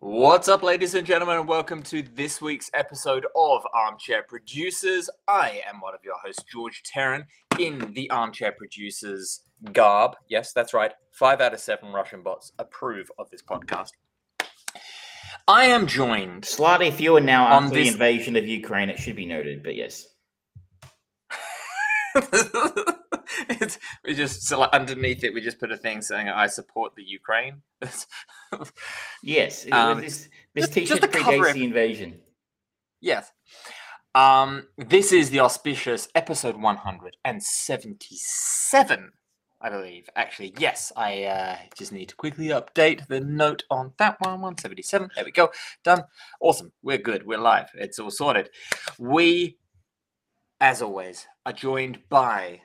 What's up, ladies and gentlemen, and welcome to this week's episode of Armchair Producers. I am one of your hosts, George Terran, in the Armchair Producers garb. Yes, that's right. 5 out of 7 Russian bots approve of this podcast. I am joined... slightly fewer now after the invasion of Ukraine, it should be noted, but yes. we just put a thing saying I support the Ukraine. Yes, this t-shirt predates the invasion. Yes, this is the auspicious episode 177, I believe. Actually, yes, I just need to quickly update the note on that one. 177. There we go. Done. Awesome. We're good. We're live. It's all sorted. We, as always, are joined by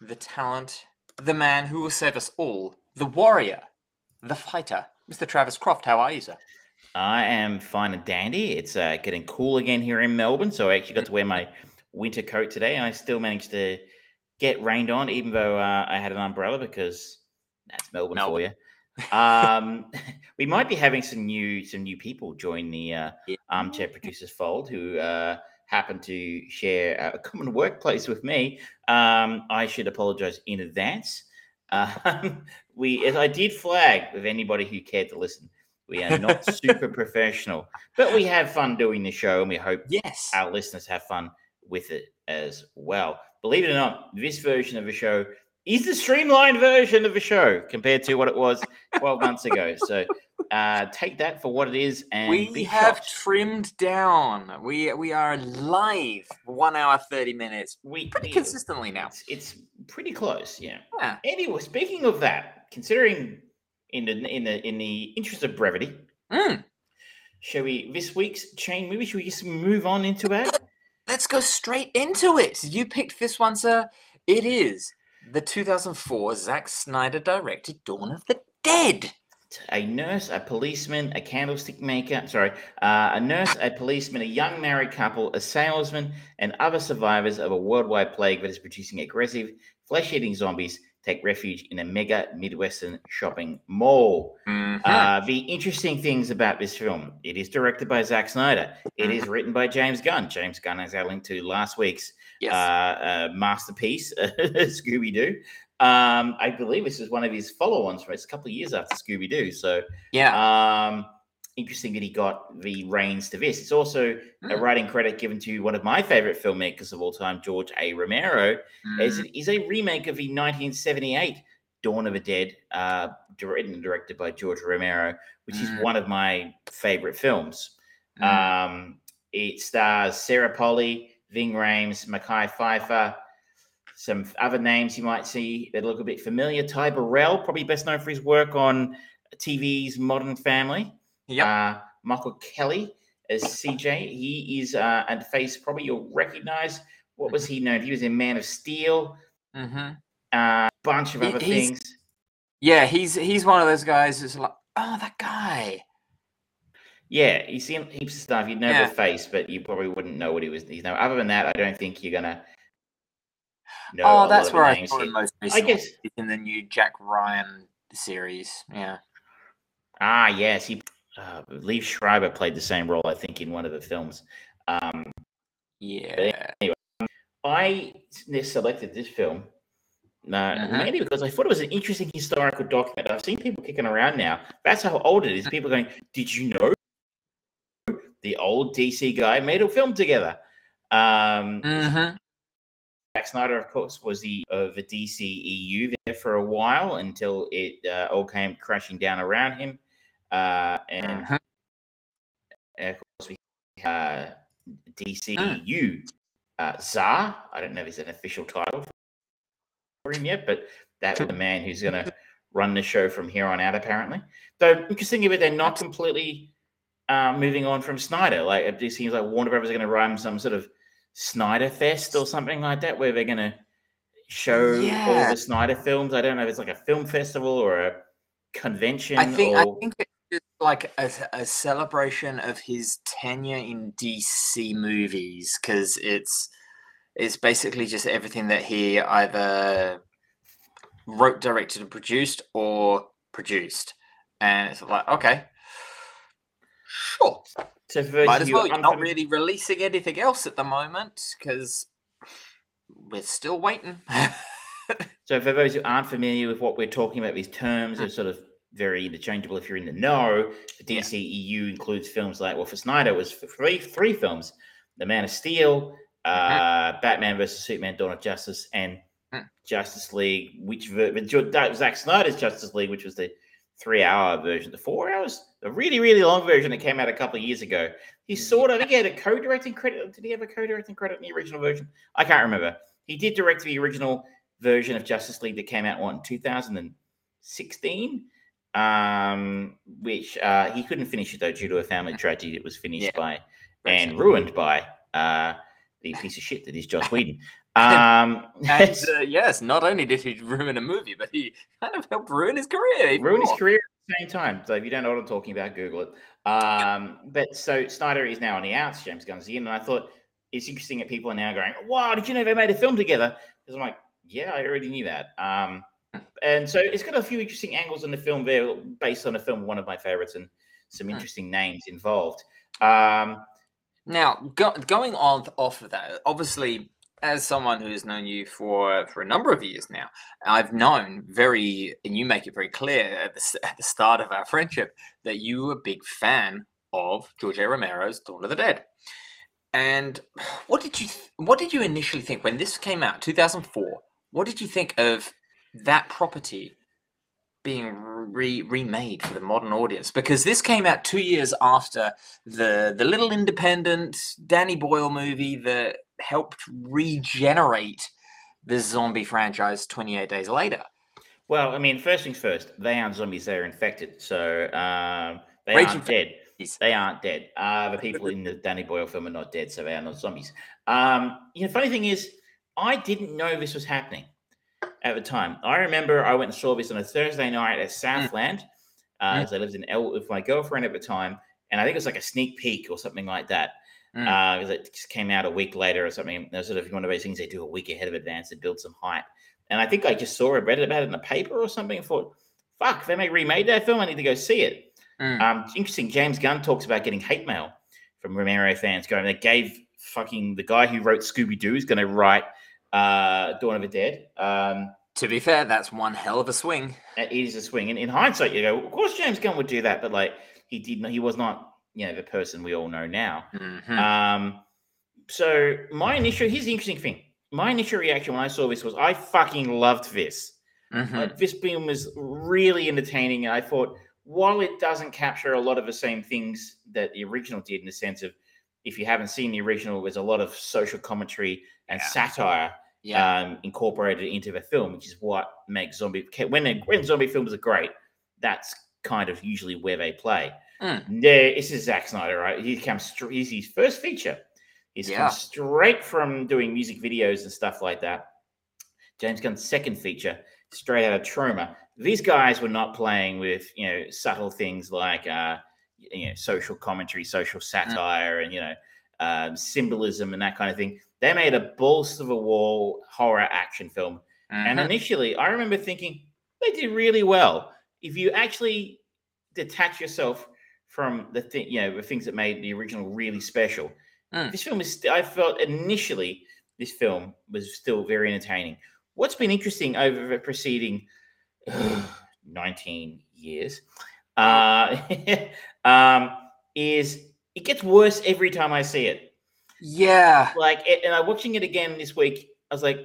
the talent, the man who will save us all, the warrior, the fighter, Mr. Travis Croft. How are you, sir? I am fine and dandy. It's getting cool again here in Melbourne, so I actually got to wear my winter coat today, and I still managed to get rained on, even though I had an umbrella, because that's Melbourne for you. We might be having some new people join the Armchair Producers fold who... happened to share a common workplace with me. I should apologize in advance. As I did flag with anybody who cared to listen, we are not super professional, but we have fun doing the show, and we hope our listeners have fun with it as well. Believe it or not, this version of the show is the streamlined version of the show compared to what it was 12 months ago. So take that for what it is, and we have trimmed down. We are live 1 hour 30 minutes. Pretty consistently now. It's pretty close, yeah. Anyway, speaking of that, considering in the interest of brevity, shall we this week's chain movie? Should we just move on into that? Let's go straight into it. You picked this one, sir. It is the 2004 Zack Snyder directed Dawn of the Dead. A nurse, a policeman, a candlestick maker, a nurse, a policeman, a young married couple, a salesman, and other survivors of a worldwide plague that is producing aggressive, flesh-eating zombies take refuge in a mega Midwestern shopping mall. Mm-hmm. The interesting things about this film, it is directed by Zack Snyder. It is written by James Gunn. James Gunn is our link to last week's masterpiece, Scooby-Doo. I believe this is one of his follow-ons from a couple of years after Scooby-Doo. So, interesting that he got the reins to this. It's also a writing credit given to one of my favorite filmmakers of all time, George A. Romero, as it is a remake of the 1978 Dawn of the Dead, written and directed by George Romero, which is one of my favorite films. It stars Sarah Polley, Ving Rhames, Mekhi Phifer. Some other names you might see that look a bit familiar. Ty Burrell, probably best known for his work on TV's Modern Family. Michael Kelly as CJ. He is a face probably you'll recognize. What was he known? He was in Man of Steel. Bunch of other things. Yeah, he's one of those guys who's like, oh, that guy. Yeah, you see him heaps of stuff. You'd know the face, but you probably wouldn't know what he was. You know, other than that, I don't think you're gonna. No, oh, that's where I thought it most recently. I guess in the new Jack Ryan series, yes, he Leif Schreiber played the same role, I think, in one of the films. Anyway, I selected this film mainly because I thought it was an interesting historical document. I've seen people kicking around now. That's how old it is. People going, "Did you know the old DC guy made a film together?" Zack Snyder, of course, was the DCEU there for a while until it all came crashing down around him. And of course, we had DCEU Czar. I don't know if it's an official title for him yet, but that was the man who's going to run the show from here on out, apparently. Though, interestingly, they're not completely moving on from Snyder. Like, it just seems like Warner Brothers are going to run some sort of Snyder Fest or something like that, where they're going to show all the Snyder films. I don't know if it's like a film festival or a convention. I think it's like a celebration of his tenure in DC movies, because it's basically just everything that he either wrote, directed, and produced, or produced. And it's like, okay, Sure. So for might as well. You're not really releasing anything else at the moment because we're still waiting. So for those who aren't familiar with what we're talking about, these terms are sort of very interchangeable if you're in the know. The DCEU includes films like, well, for Snyder, it was for three films. The Man of Steel, Batman versus Superman, Dawn of Justice, and Justice League, which Zack Snyder's Justice League, which was the 3-hour version, the 4 hours, a really, really long version that came out a couple of years ago. He sort of, I think he had a co-directing credit. Did he have a co-directing credit in the original version? I can't remember. He did direct the original version of Justice League that came out in 2016, which he couldn't finish it, though, due to a family tragedy that was finished by and ruined by the piece of shit that is Joss Whedon. Yes, not only did he ruin a movie, but he kind of helped ruin his career. Ruined his career at the same time. So if you don't know what I'm talking about, Google it. But so Snyder is now on the outs. James Gunn's in. And I thought it's interesting that people are now going, wow, did you know they made a film together? Because I'm like, yeah, I already knew that. And so it's got a few interesting angles in the film there based on a film, one of my favorites, and some interesting names involved. Now, going on off of that, obviously, as someone who has known you for a number of years now, I've known and you make it very clear at the start of our friendship that you were a big fan of George A. Romero's Dawn of the Dead. And what did you initially think when this came out, 2004? What did you think of that property being remade for the modern audience? Because this came out 2 years after the little independent Danny Boyle movie that helped regenerate the zombie franchise 28 Days Later. Well, I mean, first things first, they aren't zombies, they're infected. So they aren't dead. They aren't dead. The people in the Danny Boyle film are not dead, so they are not zombies. Funny thing is, I didn't know this was happening at the time. I remember I went and saw this on a Thursday night at Southland, as I lived in L with my girlfriend at the time, and I think it was like a sneak peek or something like that, because it just came out a week later or something. There's sort of one of those things they do a week ahead of advance to build some hype. And I think I just saw it, read about it in the paper or something, and thought, fuck, they remade that film, I need to go see it. Interesting, James Gunn talks about getting hate mail from Romero fans going, they gave fucking the guy who wrote Scooby-Doo is going to write Dawn of the Dead. To be fair, that's one hell of a swing. It is a swing. And in hindsight, you go, of course James Gunn would do that, but like he was not, the person we all know now. So here's the interesting thing. My initial reaction when I saw this was I fucking loved this. Like, this film was really entertaining. And I thought, while it doesn't capture a lot of the same things that the original did, in the sense of, if you haven't seen the original, there's a lot of social commentary and satire incorporated into the film, which is what makes zombie... When zombie films are great, that's kind of usually where they play. This is Zack Snyder, right? He's his first feature. He's come straight from doing music videos and stuff like that. James Gunn's second feature, straight out of Troma. These guys were not playing with, subtle things like... social commentary, social satire, and symbolism and that kind of thing. They made a balls to the wall horror action film, and initially, I remember thinking they did really well. If you actually detach yourself from the things that made the original really special, this film is. I felt initially this film was still very entertaining. What's been interesting over the preceding 19 years. Is it gets worse every time I see it. Yeah. And I'm watching it again this week. I was like,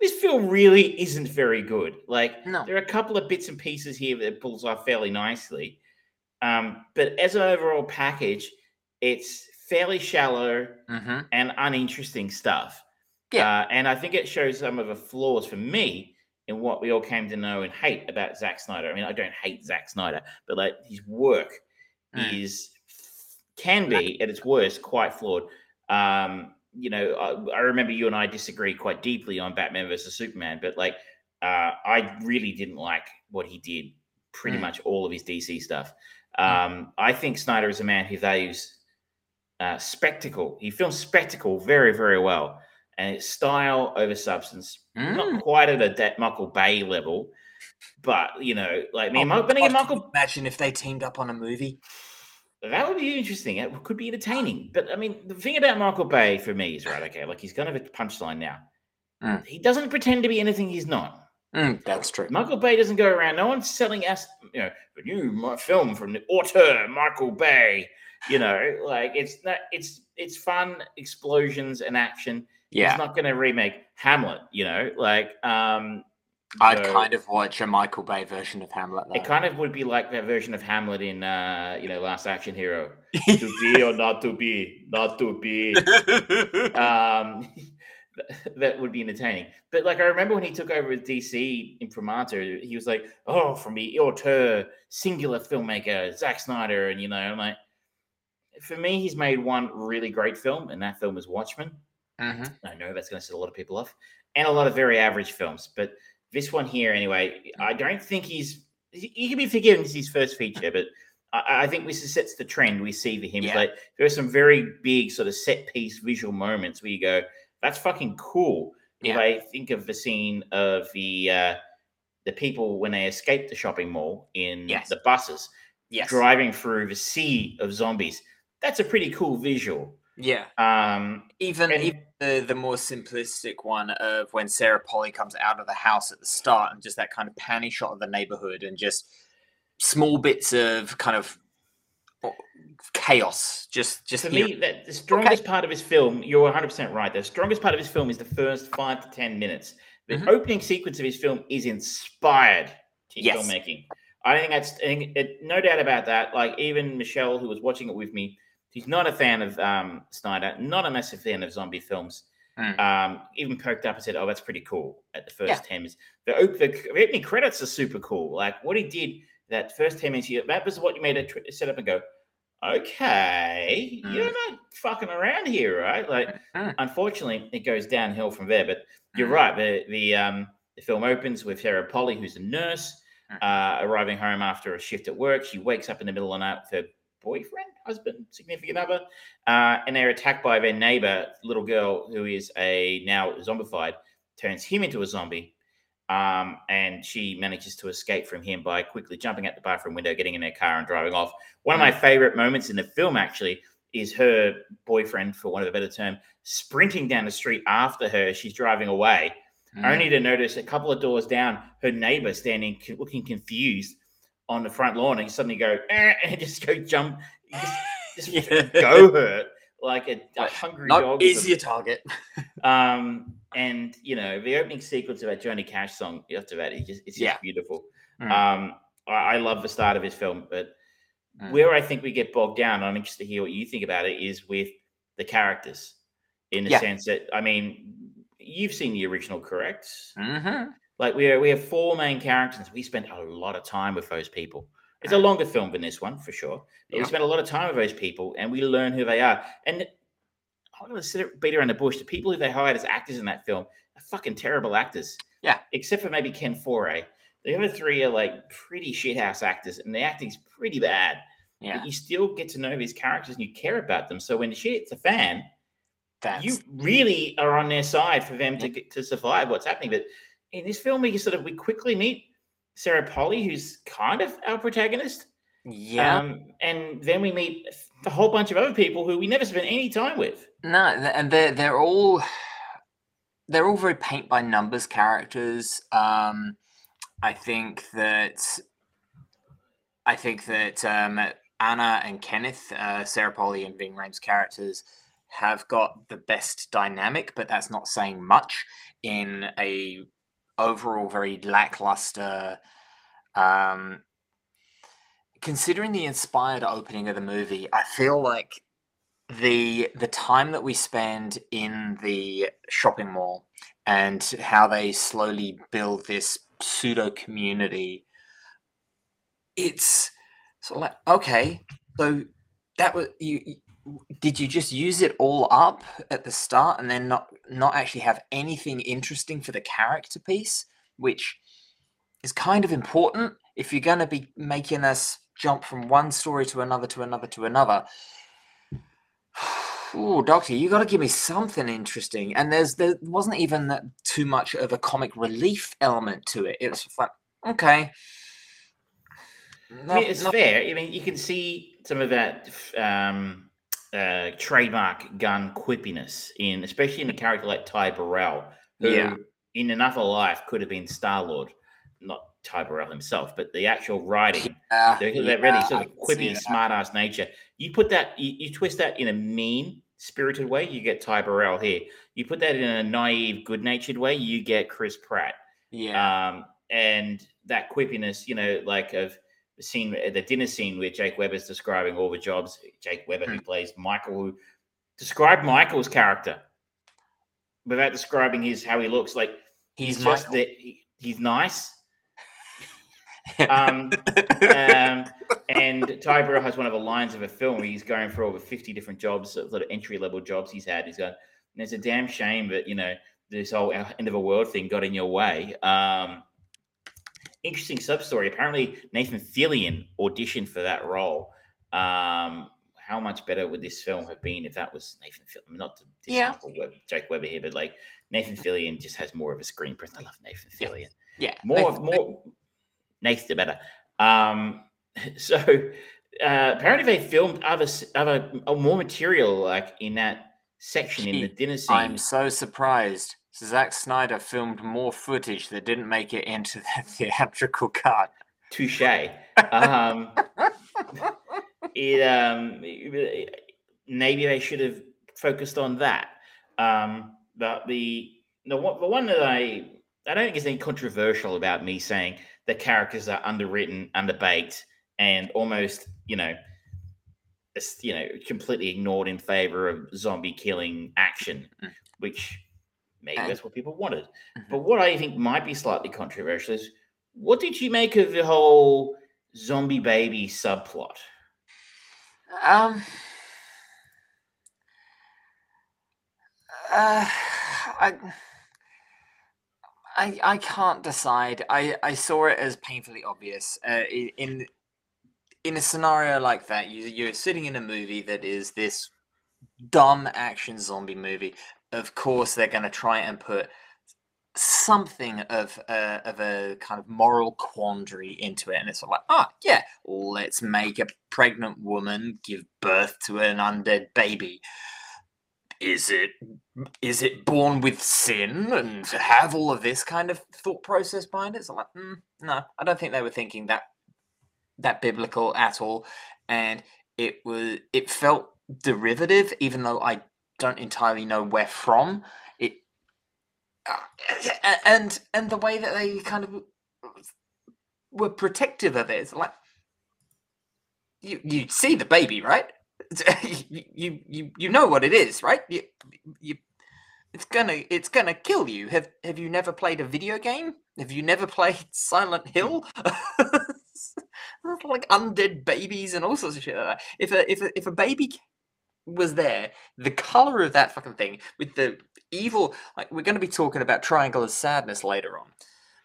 this film really isn't very good. There are a couple of bits and pieces here that it pulls off fairly nicely. But as an overall package, it's fairly shallow and uninteresting stuff. Yeah. And I think it shows some of the flaws for me in what we all came to know and hate about Zack Snyder. I mean, I don't hate Zack Snyder, but his work can be at its worst quite flawed. I remember you and I disagreed quite deeply on Batman versus Superman, but I really didn't like what he did. Pretty much all of his DC stuff. I think Snyder is a man who values spectacle. He films spectacle very, very well. And it's style over substance, not quite at that Michael Bay level, but imagine if they teamed up on a movie. That would be interesting. It could be entertaining. But, I mean, the thing about Michael Bay for me is, right, okay, like he's kind of a punchline now. Mm. He doesn't pretend to be anything he's not. Mm, that's true. Michael Bay doesn't go around. No one's selling us, you know, a new film from the auteur Michael Bay. You know, like it's fun, explosions and action. Yeah. He's not going to remake Hamlet, you know, like. I'd kind of watch a Michael Bay version of Hamlet, though. It kind of would be like that version of Hamlet in, you know, Last Action Hero. To be or not to be, not to be. That would be entertaining. But, like, I remember when he took over with DC Imprimatur, he was like, oh, from the auteur, singular filmmaker, Zack Snyder. And, you know, I'm like, for me, he's made one really great film, and that film is Watchmen. Mm-hmm. I know that's going to set a lot of people off. And a lot of very average films. But this one here, anyway, I don't think he can be forgiven. It's his first feature, but I think this sets the trend we see for him. Yeah. Like, there are some very big sort of set piece visual moments where you go, that's fucking cool. Yeah. If I think of the scene of the people when they escape the shopping mall in the buses, driving through the sea of zombies. That's a pretty cool visual. Yeah. Even the more simplistic one of when Sarah Polley comes out of the house at the start and just that kind of panning shot of the neighborhood and just small bits of kind of chaos. Just for me, the strongest part of his film, you're 100% right. The strongest part of his film is the first 5 to 10 minutes. The opening sequence of his film is inspired to filmmaking. I think no doubt about that. Like, even Michelle, who was watching it with me, he's not a fan of Snyder, not a massive fan of zombie films. Mm. Even perked up and said, oh, that's pretty cool at the first 10 minutes. The opening credits are super cool. Like, what he did that first 10 minutes, that was what you made a set up and go, okay, you're not fucking around here, right? Like, unfortunately, it goes downhill from there. But you're right. The film opens with Sarah Polley, who's a nurse, arriving home after a shift at work. She wakes up in the middle of the night with her boyfriend, husband, significant other, and they're attacked by their neighbor, little girl, who is now zombified, turns him into a zombie, and she manages to escape from him by quickly jumping out the bathroom window, getting in their car, and driving off. One of my favorite moments in the film, actually, is her boyfriend, for want of a better term, sprinting down the street after her. She's driving away, only to notice a couple of doors down, her neighbor standing, looking confused, on the front lawn, and you suddenly go and just go jump, just go hurt like a hungry dog. Is your target. And you know, the opening sequence of that Johnny Cash song after that, it's just beautiful. Mm. I love the start of his film, but where I think we get bogged down, I'm interested to hear what you think about it, is with the characters in the sense that, I mean, you've seen the original, correct? Mm-hmm. Like, we have four main characters. We spent a lot of time with those people. It's a longer film than this one, for sure. But we spent a lot of time with those people, and we learn who they are. And I'm going to beat around the bush. The people who they hired as actors in that film are fucking terrible actors. Yeah. Except for maybe Ken Foray. The other three are, like, pretty shithouse actors, and the acting's pretty bad. Yeah. But you still get to know these characters, and you care about them. So when the shit's a fan, you really are on their side for them to survive what's happening. But in this film, we quickly meet Sarah Polley, who's kind of our protagonist. Yeah. And then we meet a whole bunch of other people who we never spent any time with. No, and they're all very paint by numbers characters. I think that Anna and Kenneth, Sarah Polley and Ving Rhames' characters, have got the best dynamic, but that's not saying much in a overall very lackluster, considering the inspired opening of the movie. I feel like the time that we spend in the shopping mall and how they slowly build this pseudo community, it's sort of like, okay, so that was you did you just use it all up at the start and then not actually have anything interesting for the character piece, which is kind of important if you're going to be making us jump from one story to another to another to another. Oh, Doctor, you got to give me something interesting. And there wasn't even too much of a comic relief element to it. It was like, okay, I mean, it's fair. I mean, you can see some of that trademark gun quippiness in, especially in a character like Ty Burrell, who in another life could have been Star-Lord, not Ty Burrell himself, but the actual writing, that really sort of quippy, smart-ass nature. You put that, you twist that in a mean, spirited way, you get Ty Burrell here. You put that in a naive, good-natured way, you get Chris Pratt. Yeah. And that quippiness, you know, like of the scene, the dinner scene where Jake Weber's describing all the jobs. Jake Weber, who plays Michael, who described Michael's character without describing how he looks. Like he's just that he's nice. And Ty Burrell has one of the lines of a film where he's going for over 50 different jobs, sort of entry level jobs he's had. He's going, it's a damn shame that, you know, this whole end of the world thing got in your way. Interesting sub story. Apparently, Nathan Fillion auditioned for that role. How much better would this film have been if that was Nathan Fillion? Not to discount Jake Weber here, but like Nathan Fillion just has more of a screen presence. I love Nathan Fillion. Yeah, more. Nathan the better. Apparently they filmed other more material like in that section in the dinner scene. I'm so surprised. Zack Snyder filmed more footage that didn't make it into the theatrical cut. Touché. Maybe they should have focused on that. But the one that I don't think there's anything controversial about me saying the characters are underwritten, underbaked, and almost, completely ignored in favor of zombie killing action, which maybe that's what people wanted. But what I think might be slightly controversial is, what did you make of the whole zombie baby subplot? I can't decide. I saw it as painfully obvious. In a scenario like that, you're sitting in a movie that is this dumb action zombie movie. Of course, they're going to try and put something of a kind of moral quandary into it. And it's like, let's make a pregnant woman give birth to an undead baby. Is it born with sin and to have all of this kind of thought process behind it? It's like, no, I don't think they were thinking that biblical at all. And it felt derivative, even though I don't entirely know where from it. And the way that they kind of were protective of it, it's like, you see the baby, right? You know what it is, right? It's gonna kill you. Have you never played a video game? Have you never played Silent Hill? Like undead babies and all sorts of shit like that. If a baby was there, the color of that fucking thing with the evil, like, we're going to be talking about Triangle of Sadness later on.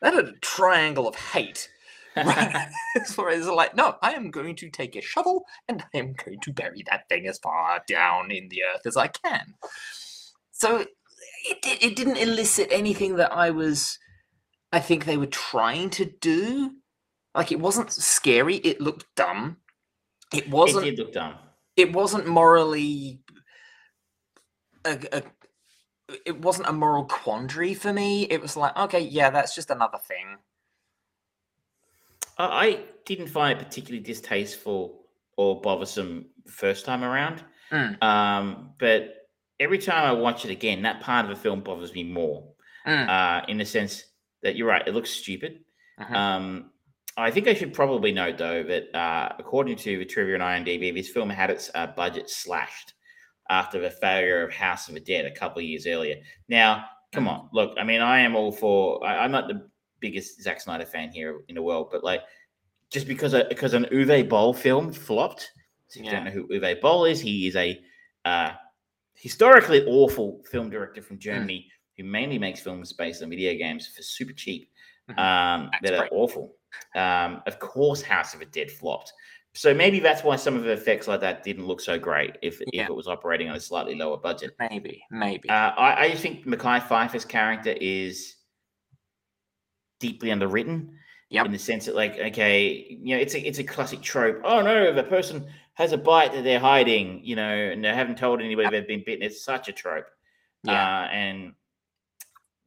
That is a triangle of hate. Right. So it's like, no, I am going to take a shovel and I am going to bury that thing as far down in the earth as I can. So it didn't elicit anything that I think they were trying to do. Like, it wasn't scary. It looked dumb. It did look dumb. It wasn't morally. It wasn't a moral quandary for me. It was like, okay, yeah, that's just another thing. I didn't find it particularly distasteful or bothersome the first time around. But every time I watch it again, that part of the film bothers me more in the sense that you're right. It looks stupid. I think I should probably note, though, that according to the trivia on IMDb, this film had its budget slashed after the failure of House of the Dead a couple of years earlier. Now, come on. Look, I mean, I am all for... I'm not the biggest Zack Snyder fan here in the world, but like, just because an Uwe Boll film flopped, so you don't know who Uwe Boll is, he is a historically awful film director from Germany who mainly makes films based on video games for super cheap that are awful. Of course, House of the Dead flopped, so maybe that's why some of the effects like that didn't look so great if it was operating on a slightly lower budget. Maybe. I think Mekhi Phifer's character is deeply underwritten. Yep. In the sense that, like, okay, you know, it's a classic trope. Oh no, the person has a bite that they're hiding, you know, and they haven't told anybody they've been bitten. It's such a trope. Yeah. And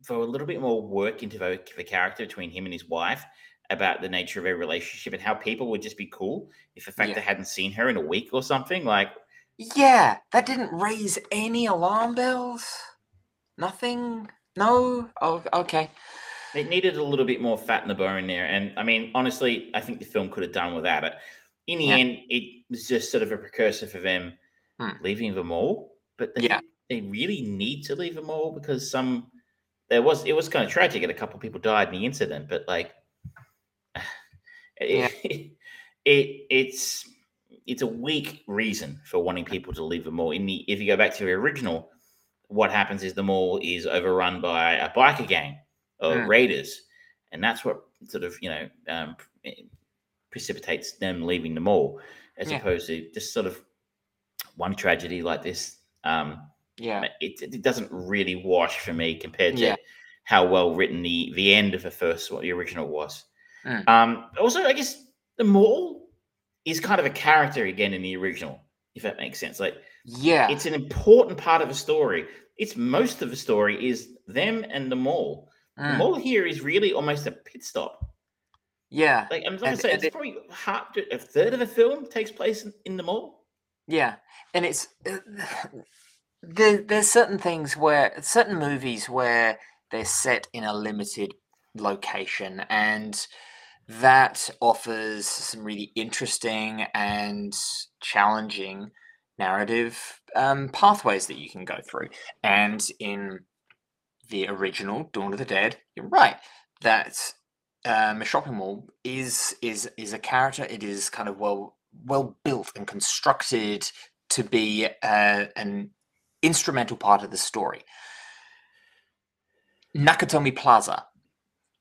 for a little bit more work into the character between him and his wife about the nature of their relationship and how people would just be cool if the fact they hadn't seen her in a week or something. Like, yeah, that didn't raise any alarm bells. Nothing. No. Oh, okay. It needed a little bit more fat in the bone there. And, I mean, honestly, I think the film could have done without it. In the end, it was just sort of a precursor for them leaving the mall. But they really need to leave the mall because it was kind of tragic and a couple of people died in the incident. But, like, it's a weak reason for wanting people to leave the mall. If you go back to the original, what happens is the mall is overrun by a biker gang. Raiders, and that's what sort of precipitates them leaving the mall, as opposed to just sort of one tragedy like this. It doesn't really wash for me compared to how well written the end of the first, what the original was. Also, I guess the mall is kind of a character again in the original, if that makes sense. Like, it's an important part of the story. It's most of the story is them and the mall. The mall here is really almost a pit stop. Yeah. Like, I'm going to say, it's probably a third of the film takes place in the mall. Yeah. And it's... There's certain things where... Certain movies where they're set in a limited location. And that offers some really interesting and challenging narrative pathways that you can go through. And in... the original Dawn of the Dead, you're right, that a shopping mall is a character. It is kind of well built and constructed to be an instrumental part of the story. Nakatomi Plaza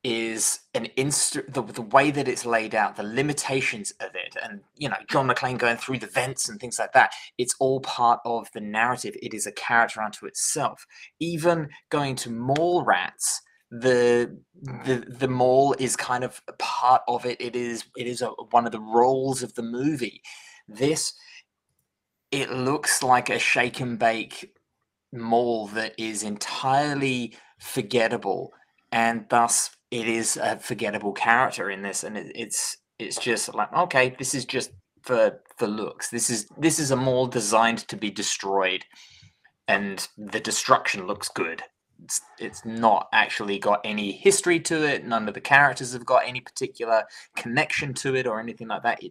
is the way that it's laid out, the limitations of it, and John McClane going through the vents and things like that. It's all part of the narrative. It is a character unto itself. Even going to mall rats, the mall is kind of a part of it. It is one of the roles of the movie. This, it looks like a shake and bake mall that is entirely forgettable, and thus it is a forgettable character in this. And it's just like, okay, this is just for looks. This is a mall designed to be destroyed, and the destruction looks good. It's not actually got any history to it. None of the characters have got any particular connection to it or anything like that.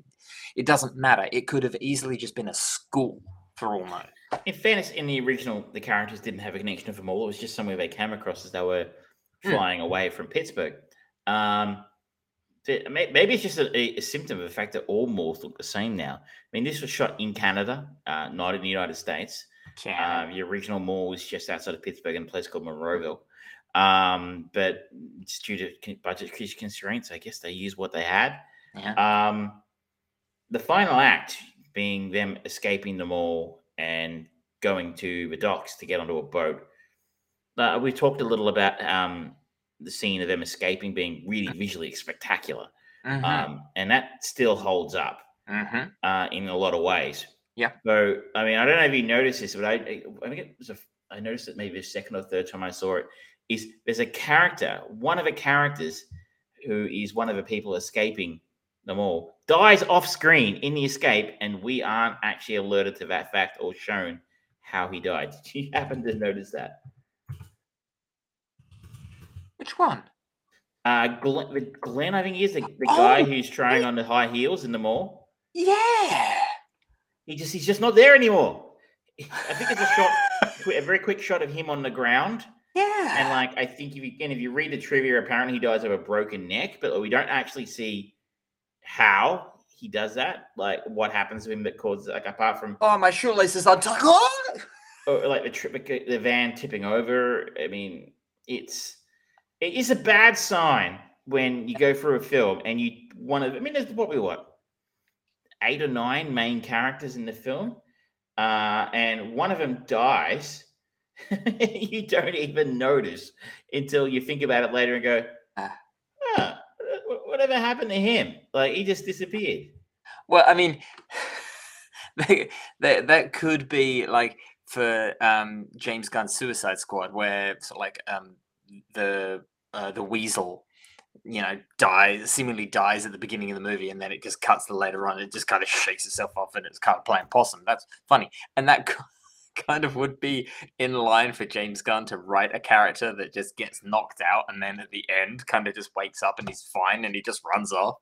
It doesn't matter. It could have easily just been a school for all known. In fairness, in the original, the characters didn't have a connection to the mall. It was just somewhere they came across as they were flying away from Pittsburgh. Maybe it's just a symptom of the fact that all malls look the same now. I mean, this was shot in Canada, not in the United States. The original mall was just outside of Pittsburgh in a place called Monroeville. But just due to budget constraints, I guess they used what they had. The final act being them escaping the mall and going to the docks to get onto a boat. We talked a little about the scene of them escaping being really visually spectacular. And that still holds up in a lot of ways. Yeah. So, I mean, I don't know if you noticed this, but I noticed it maybe the second or third time I saw it, is there's a character, one of the characters who is one of the people escaping them all, dies off screen in the escape, and we aren't actually alerted to that fact or shown how he died. Did you happen to notice that? Which one? Glenn, I think he is the guy who's trying on the high heels in the mall. Yeah. He's just not there anymore. I think it's a very quick shot of him on the ground. Yeah. And like, I think if you read the trivia, apparently he dies of a broken neck, but we don't actually see how he does that. Like, what happens to him that causes, like, apart from my shoelaces are tied. Or like the van tipping over. I mean, It is a bad sign when you go through a film and there's probably 8 or 9 main characters in the film, and one of them dies. You don't even notice until you think about it later and go, whatever happened to him? Like, he just disappeared. Well, I mean, that could be like for James Gunn's Suicide Squad, where like the weasel, you know, seemingly dies at the beginning of the movie, and then it just cuts to later on. It just kind of shakes itself off, and it's kind of playing possum. That's funny, and that kind of would be in line for James Gunn to write a character that just gets knocked out, and then at the end, kind of just wakes up and he's fine, and he just runs off.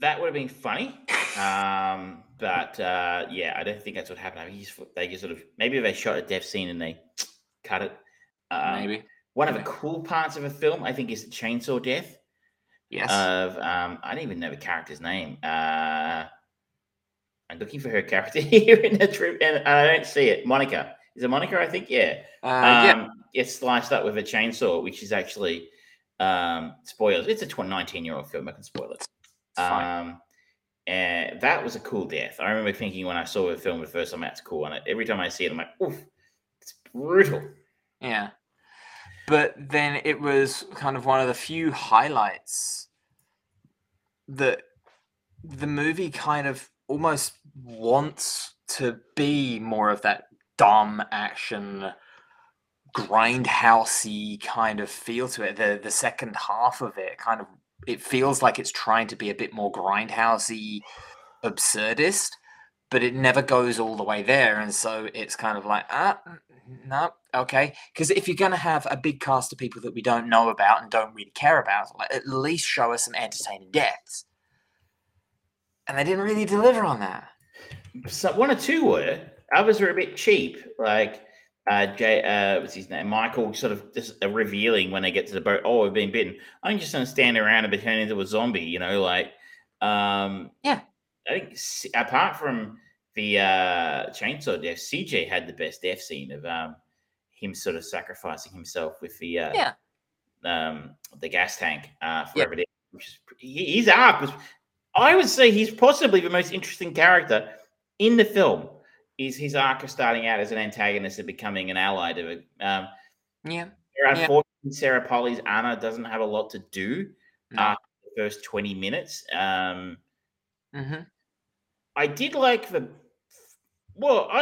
That would have been funny, but yeah, I don't think that's what happened. I mean, they just sort of, maybe they shot a death scene and they cut it. Maybe. One of the cool parts of a film, I think, is the chainsaw death. Yes. Of I don't even know the character's name. I'm looking for her character here in the trip, and I don't see it. Monica. Is it Monica, I think? Yeah. Yeah. It's sliced up with a chainsaw, which is actually spoilers. It's a 19-year-old film. I can spoil it. And that was a cool death. I remember thinking when I saw the film the first time, that's cool. And every time I see it, I'm like, oof, it's brutal. Yeah. But then it was kind of one of the few highlights that the movie kind of almost wants to be more of that dumb action, grindhousey kind of feel to it. The second half of it kind of, it feels like it's trying to be a bit more grindhousey, absurdist, but it never goes all the way there. And so it's kind of like, no, okay. Because if you're going to have a big cast of people that we don't know about and don't really care about, at least show us some entertaining deaths. And they didn't really deliver on that. So one or two were. Others were a bit cheap. Like, what's his name? Michael sort of just revealing when they get to the boat, oh, we've been bitten. I'm just going to stand around and be turned into a zombie, you know, like. Yeah. I think apart from the chainsaw death, CJ had the best death scene of him sort of sacrificing himself with the gas tank for everything. His arc was, I would say he's possibly the most interesting character in the film. Is hhis arc of starting out as an antagonist and becoming an ally to it. Unfortunately, Sarah Polley's Anna doesn't have a lot to do after the first 20 minutes. I did like I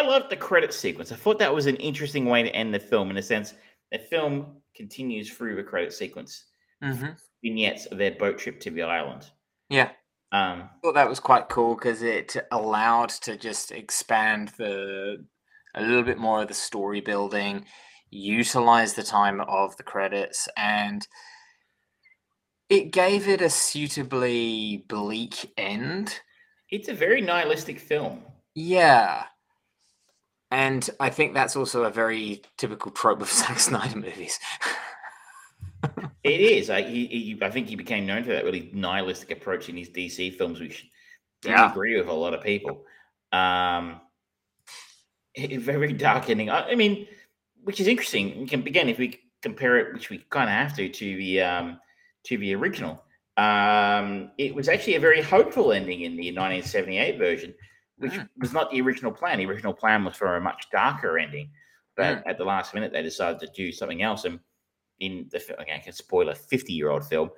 loved the credit sequence. I thought that was an interesting way to end the film, in a sense. The film continues through the credit sequence. Vignettes of their boat trip to the island. Yeah. I thought that was quite cool because it allowed to just expand a little bit more of the story building, utilize the time of the credits, and it gave it a suitably bleak end. It's a very nihilistic film. Yeah. And I think that's also a very typical trope of Zack Snyder movies. It is. I think he became known for that really nihilistic approach in his DC films, which I agree with a lot of people. Very dark ending. I mean, which is interesting. We can, again, if we compare it, which we kind of have to the original, it was actually a very hopeful ending in the 1978 version, which was not the original plan. The original plan was for a much darker ending, but at the last minute they decided to do something else. And in the film, I can spoil a 50-year-old film,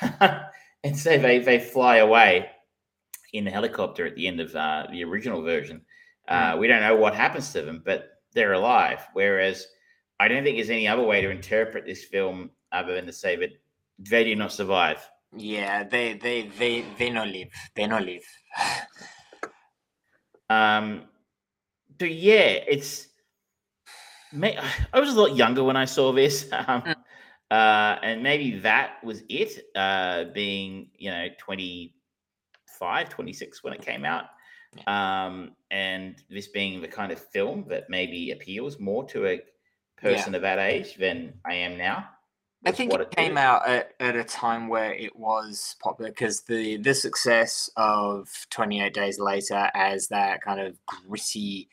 and so they fly away in the helicopter at the end of the original version. We don't know what happens to them, but they're alive. Whereas I don't think there's any other way to interpret this film other than to say that they do not survive. Yeah, they not live. They not live. So yeah, it's. I was a lot younger when I saw this. And maybe that was it, being, you know, 25, 26 when it came out. And this being the kind of film that maybe appeals more to a person of that age than I am now. I think it came out at a time where it was popular because the success of 28 Days Later as that kind of gritty,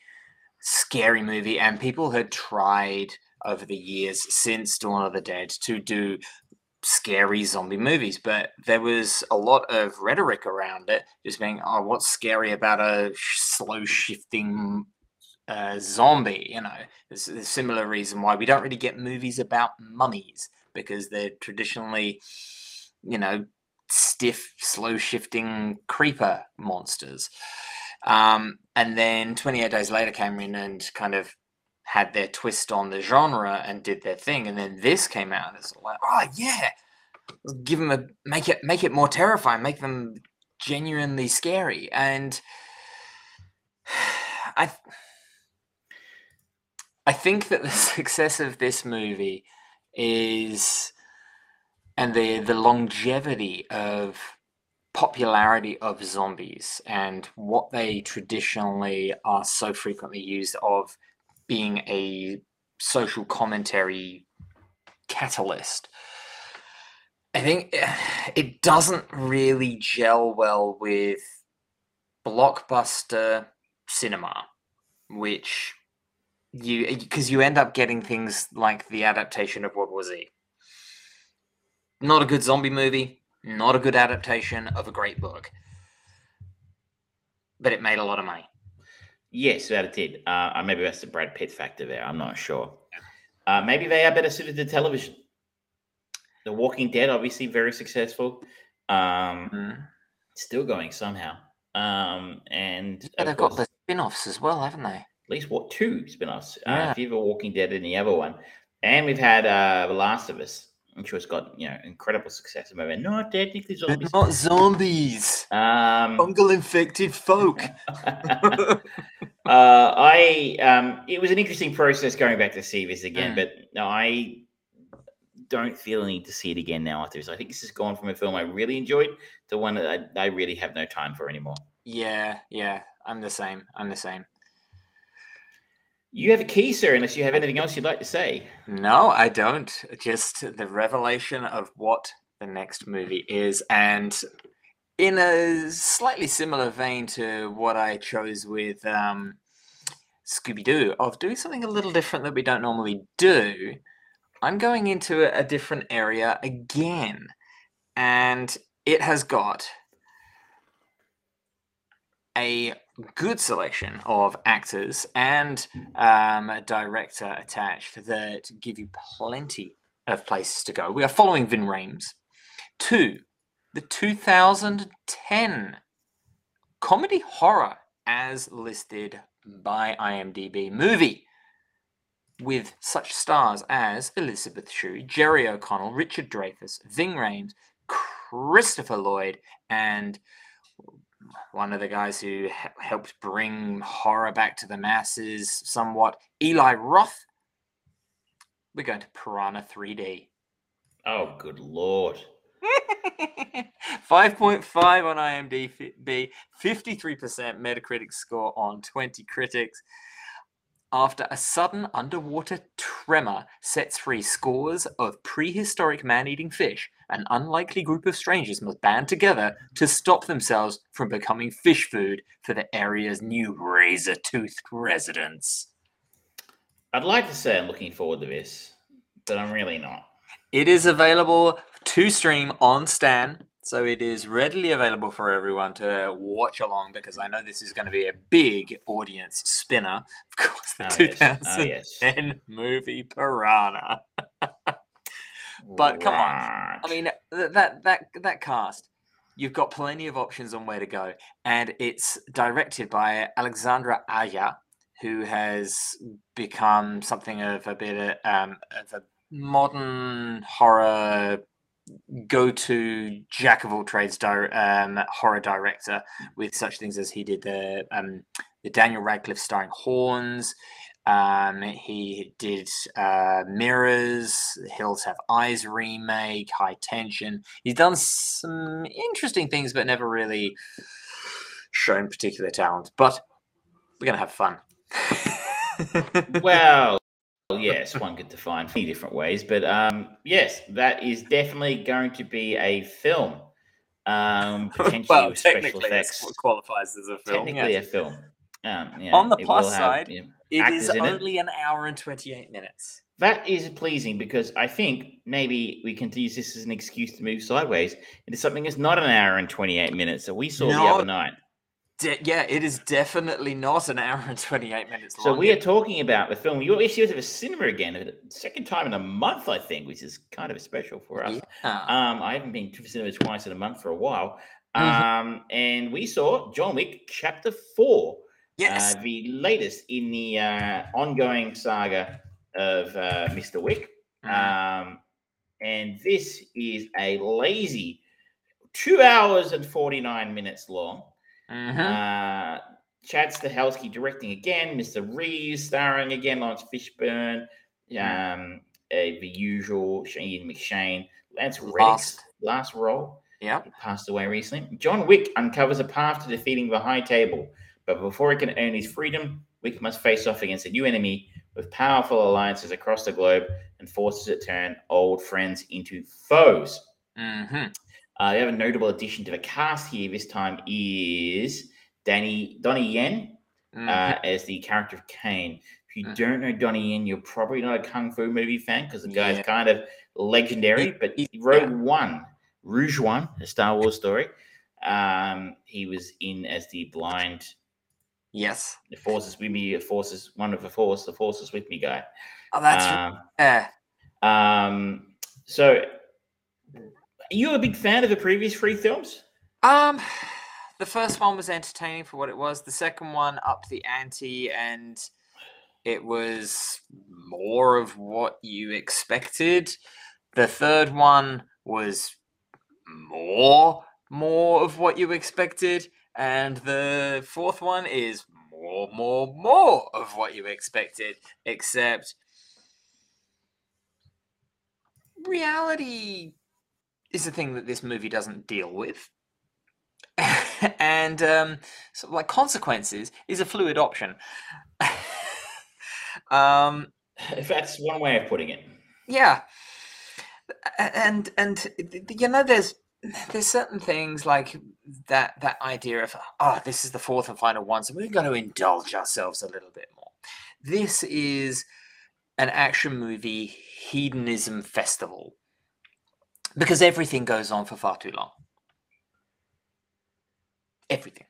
scary movie, and people had tried over the years since Dawn of the Dead to do scary zombie movies, but there was a lot of rhetoric around it just being, oh, what's scary about a slow shifting zombie? You know, it's a similar reason why we don't really get movies about mummies, because they're traditionally, you know, stiff, slow-shifting creeper monsters. And then 28 Days Later came in and kind of had their twist on the genre and did their thing. And then this came out. It's like, oh, yeah, give them a make it more terrifying, make them genuinely scary. And I think that the success of this movie is, and the longevity of popularity of zombies and what they traditionally are so frequently used of being a social commentary catalyst. I think it doesn't really gel well with blockbuster cinema, which because you end up getting things like the adaptation of World War Z. Not a good zombie movie, not a good adaptation of a great book, but it made a lot of money. Yes, that it did. Maybe that's the Brad Pitt factor there. I'm not sure. Maybe they are better suited to television. The Walking Dead, obviously, very successful. Still going somehow. And they've got the spin-offs as well, haven't they? At least two spin-offs. Yeah. If you have a Walking Dead and the other one. And we've had The Last of Us, which has got, incredible success at the moment. Not technically zombies. They're not zombies. Fungal-infected folk. It was an interesting process going back to see this again, but no, I don't feel a need to see it again now after this. I think this has gone from a film I really enjoyed to one that I really have no time for anymore. Yeah. I'm the same. You have a key, sir, unless you have anything else you'd like to say. No, I don't. Just the revelation of what the next movie is. And in a slightly similar vein to what I chose with Scooby-Doo, of doing something a little different that we don't normally do, I'm going into a different area again, and it has got a good selection of actors and a director attached that give you plenty of places to go. We are following Ving Rhames to the 2010 comedy horror as listed by IMDb movie, with such stars as Elizabeth Shue, Jerry O'Connell, Richard Dreyfuss, Ving Rhames, Christopher Lloyd, and one of the guys who helped bring horror back to the masses somewhat, Eli Roth. We're going to Piranha 3D. Oh, good Lord. 5.5 on IMDb, 53% Metacritic score on 20 critics. After a sudden underwater tremor sets free scores of prehistoric man-eating fish, an unlikely group of strangers must band together to stop themselves from becoming fish food for the area's new razor-toothed residents. I'd like to say I'm looking forward to this, but I'm really not. It is available to stream on Stan, so it is readily available for everyone to watch along, because I know this is going to be a big audience spinner. Of course, the 2010 movie Piranha. But come on. I mean, that cast, you've got plenty of options on where to go. And it's directed by Alexandra Aya, who has become something of a bit of a modern horror go-to jack-of-all-trades horror director, with such things as he did the Daniel Radcliffe starring Horns. He did Mirrors, Hills Have Eyes remake, High Tension. He's done some interesting things, but never really shown particular talent. But we're going to have fun. Well, yes, one could define many different ways, but yes, that is definitely going to be a film. Potentially, well, with special effects, it qualifies as a film. Technically, a film. On the plus side, it is only an hour and 28 minutes. That is pleasing, because I think maybe we can use this as an excuse to move sideways into something that's not an hour and 28 minutes that we saw the other night. It is definitely not an hour and 28 minutes long. So we are talking about the film. You're issues of a cinema again, the second time in a month, I think, which is kind of special for us. Yeah. I haven't been to the cinema twice in a month for a while. And we saw John Wick Chapter 4. Yes. The latest in the ongoing saga of Mr. Wick. And this is a lazy 2 hours and 49 minutes long. Chad Stahelski directing again, Mr. Reeves starring again, Lawrence Fishburne, the usual Ian McShane, Lance Reddick's last role. Yeah. He passed away recently. John Wick uncovers a path to defeating the High Table, but before he can earn his freedom, Wick must face off against a new enemy with powerful alliances across the globe and forces it to turn old friends into foes. They have a notable addition to the cast here. This time is Donnie Yen as the character of Kane. If you don't know Donnie Yen, you're probably not a kung fu movie fan because the guy's kind of legendary. But he wrote Rouge One, a Star Wars story. He was in as the blind. Yes. The Force is with me. The Force is with me guy. Oh, that's right. Yeah. So... Are you a big fan of the previous three films? The first one was entertaining for what it was. The second one upped the ante, and it was more of what you expected. The third one was more of what you expected, and the fourth one is more of what you expected, except reality is the thing that this movie doesn't deal with. And consequences is a fluid option. If that's one way of putting it. Yeah. And you know, there's certain things like that idea of, this is the fourth and final one, so we're going to indulge ourselves a little bit more. This is an action movie hedonism festival, because everything goes on for far too long. Everything.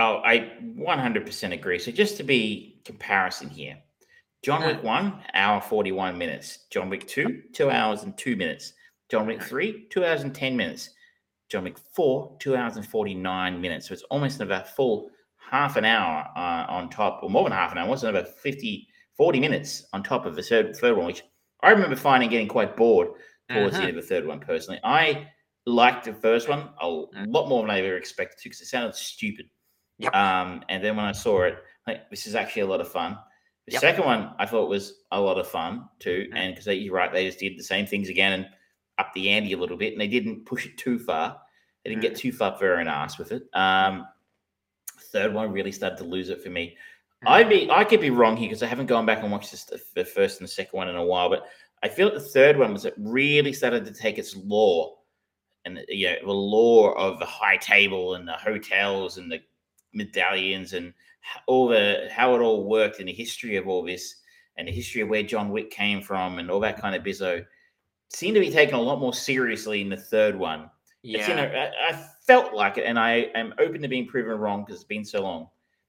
Oh, I 100% agree. So just to be comparison here, John Wick 1, hour 41 minutes. John Wick 2, 2 hours and 2 minutes. John Wick 3, 2 hours and 10 minutes. John Wick 4, 2 hours and 49 minutes. So it's almost about full half an hour on top, or more than half an hour, almost about 40 minutes on top of the third one, which I remember finding getting quite bored towards the end of the third one, personally. I liked the first one a lot more than I ever expected to, because it sounded stupid. Yep. And then when I saw it, like, this is actually a lot of fun. The second one I thought was a lot of fun too, and because you're right, they just did the same things again and up the ante a little bit, and they didn't push it too far. They didn't get too far for an ass with it. Third one really started to lose it for me. I could be wrong here because I haven't gone back and watched the first and the second one in a while, but I feel like the third one was it really started to take its lore and the lore of the high table and the hotels and the medallions and all the how it all worked and the history of all this and the history of where John Wick came from and all that kind of bizzo seemed to be taken a lot more seriously in the third one. Yeah. It's, I felt like it, and I am open to being proven wrong because it's been so long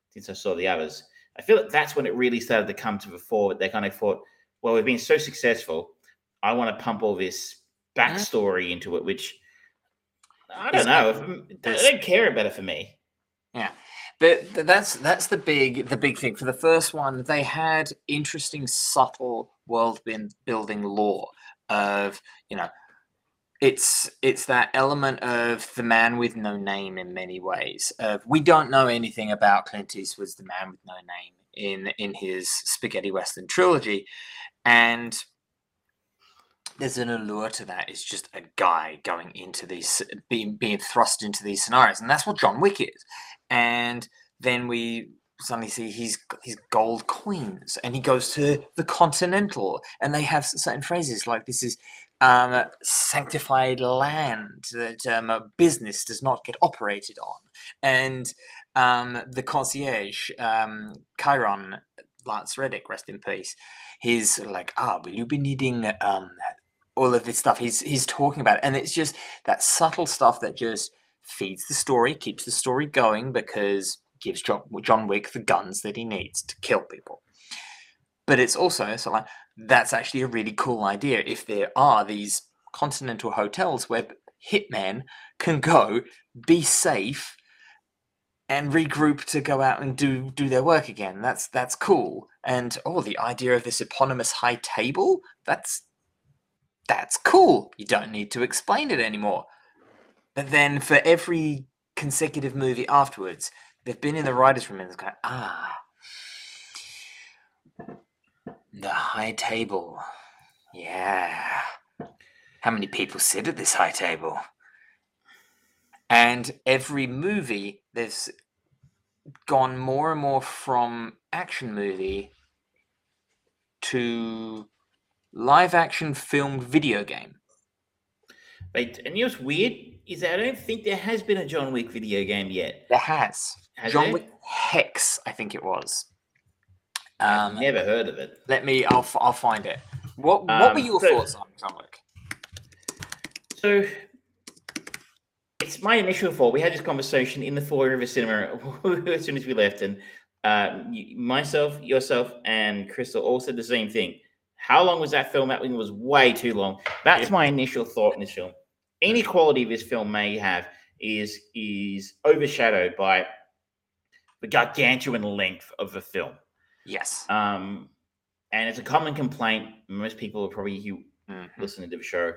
since I saw the others. I feel like that's when it really started to come to the fore that they kind of thought, well, we've been so successful, I want to pump all this backstory into it, which I don't know. I don't care about it for me. Yeah, but that's the big thing. For the first one, they had interesting, subtle world building lore of, it's that element of the man with no name in many ways. We don't know anything about Clint Eastwood's The Man with No Name in his spaghetti western trilogy. And there's an allure to that. It's just a guy going into these, being thrust into these scenarios, and that's what John Wick is. And then we suddenly see his gold coins, and he goes to the Continental, and they have certain phrases like, "This is sanctified land that business does not get operated on," and the concierge, Chiron. Lance Reddick, rest in peace. He's like, will you be needing all of this stuff? He's talking about it. And it's just that subtle stuff that just feeds the story, keeps the story going, because gives John Wick the guns that he needs to kill people. But it's also so like that's actually a really cool idea if there are these continental hotels where hitmen can go, be safe, and regroup to go out and do their work again. That's cool. And oh, the idea of this eponymous high table, that's cool. You don't need to explain it anymore. But then for every consecutive movie afterwards, they've been in the writer's room and they're going, ah, the high table. Yeah. How many people sit at this high table? And every movie, they've gone more and more from action movie to live action filmed video game. Wait, and you know what's weird is that I don't think there has been a John Wick video game yet. There has. John Wick Hex, I think it was. I've never heard of it. I'll find it. What were your thoughts on John Wick? So, it's my initial thought. We had this conversation in the Four River Cinema as soon as we left, and myself, yourself, and Crystal all said the same thing. How long was that film? That one was way too long. That's my initial thought in this film. Any quality this film may have is overshadowed by the gargantuan length of the film. Yes. And it's a common complaint. Most people are probably who listen to the show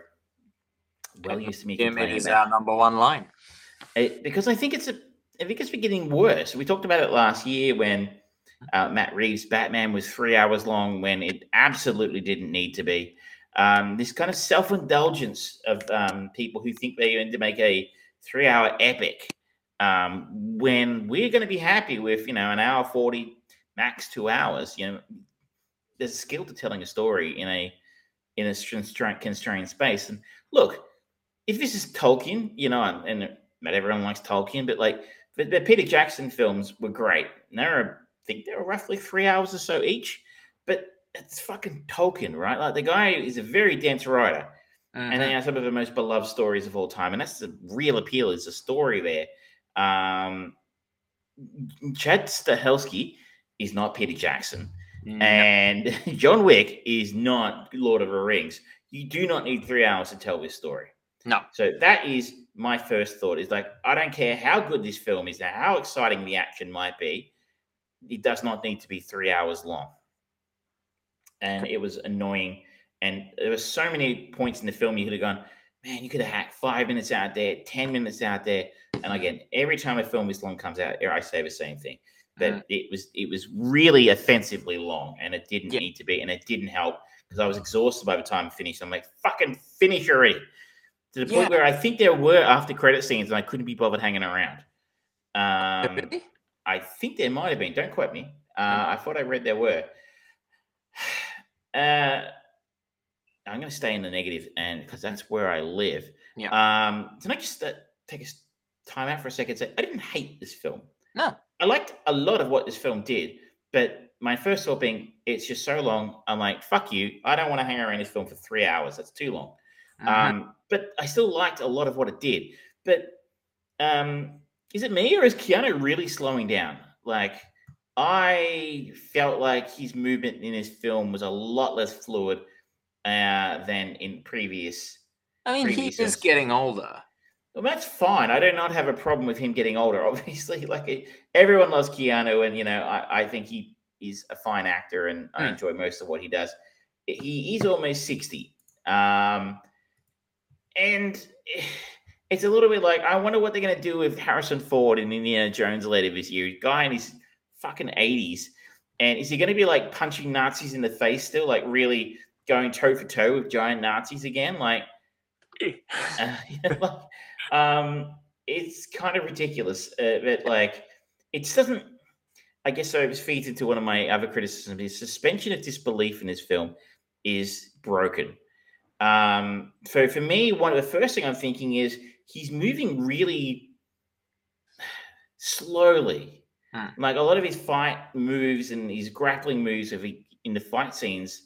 well used to me complaining. It is our number one line. Because I think it's been getting worse. We talked about it last year when Matt Reeves' Batman was 3 hours long when it absolutely didn't need to be. This kind of self-indulgence of people who think they're going to make a 3-hour epic when we're going to be happy with, an hour 40, max 2 hours. There's a skill to telling a story in a constrained space. And look, if this is Tolkien, and not everyone likes Tolkien, but like the Peter Jackson films were great. And I think they were roughly 3 hours or so each, but it's fucking Tolkien, right? Like the guy is a very dense writer, and they are some of the most beloved stories of all time, and that's the real appeal. Is the story there? Chad Stahelski is not Peter Jackson, and John Wick is not Lord of the Rings. You do not need 3 hours to tell this story. No. So that is my first thought. Is like I don't care how good this film is, how exciting the action might be. It does not need to be 3 hours long. And it was annoying. And there were so many points in the film you could have gone, man, you could have hacked 5 minutes out there, 10 minutes out there. And again, every time a film this long comes out, I say the same thing. But it was really offensively long, and it didn't need to be, and it didn't help because I was exhausted by the time I finished. I'm like, fucking finish already. To the point where I think there were after credit scenes and I couldn't be bothered hanging around. Really? I think there might have been. Don't quote me. I thought I read there were. I'm going to stay in the negative end because that's where I live. Yeah. Can I just take a time out for a second and say I didn't hate this film? No. I liked a lot of what this film did, but my first thought being it's just so long. I'm like, fuck you. I don't want to hang around this film for 3 hours. That's too long. But I still liked a lot of what it did. But is it me or is Keanu really slowing down? Like, I felt like his movement in his film was a lot less fluid than in previous. I mean, he is getting older. Well, that's fine. I do not have a problem with him getting older, obviously. Like, everyone loves Keanu, and, I think he is a fine actor, and I enjoy most of what he does. He's almost 60. And... It's a little bit like, I wonder what they're going to do with Harrison Ford in Indiana Jones later this year. Guy in his fucking 80s. And is he going to be like punching Nazis in the face still? Like really going toe for toe with giant Nazis again? Like, it's kind of ridiculous. But like, it doesn't, I guess so it was feeds into one of my other criticisms. His suspension of disbelief in this film is broken. So for me, one of the first thing I'm thinking is, he's moving really slowly. Like a lot of his fight moves and his grappling moves in the fight scenes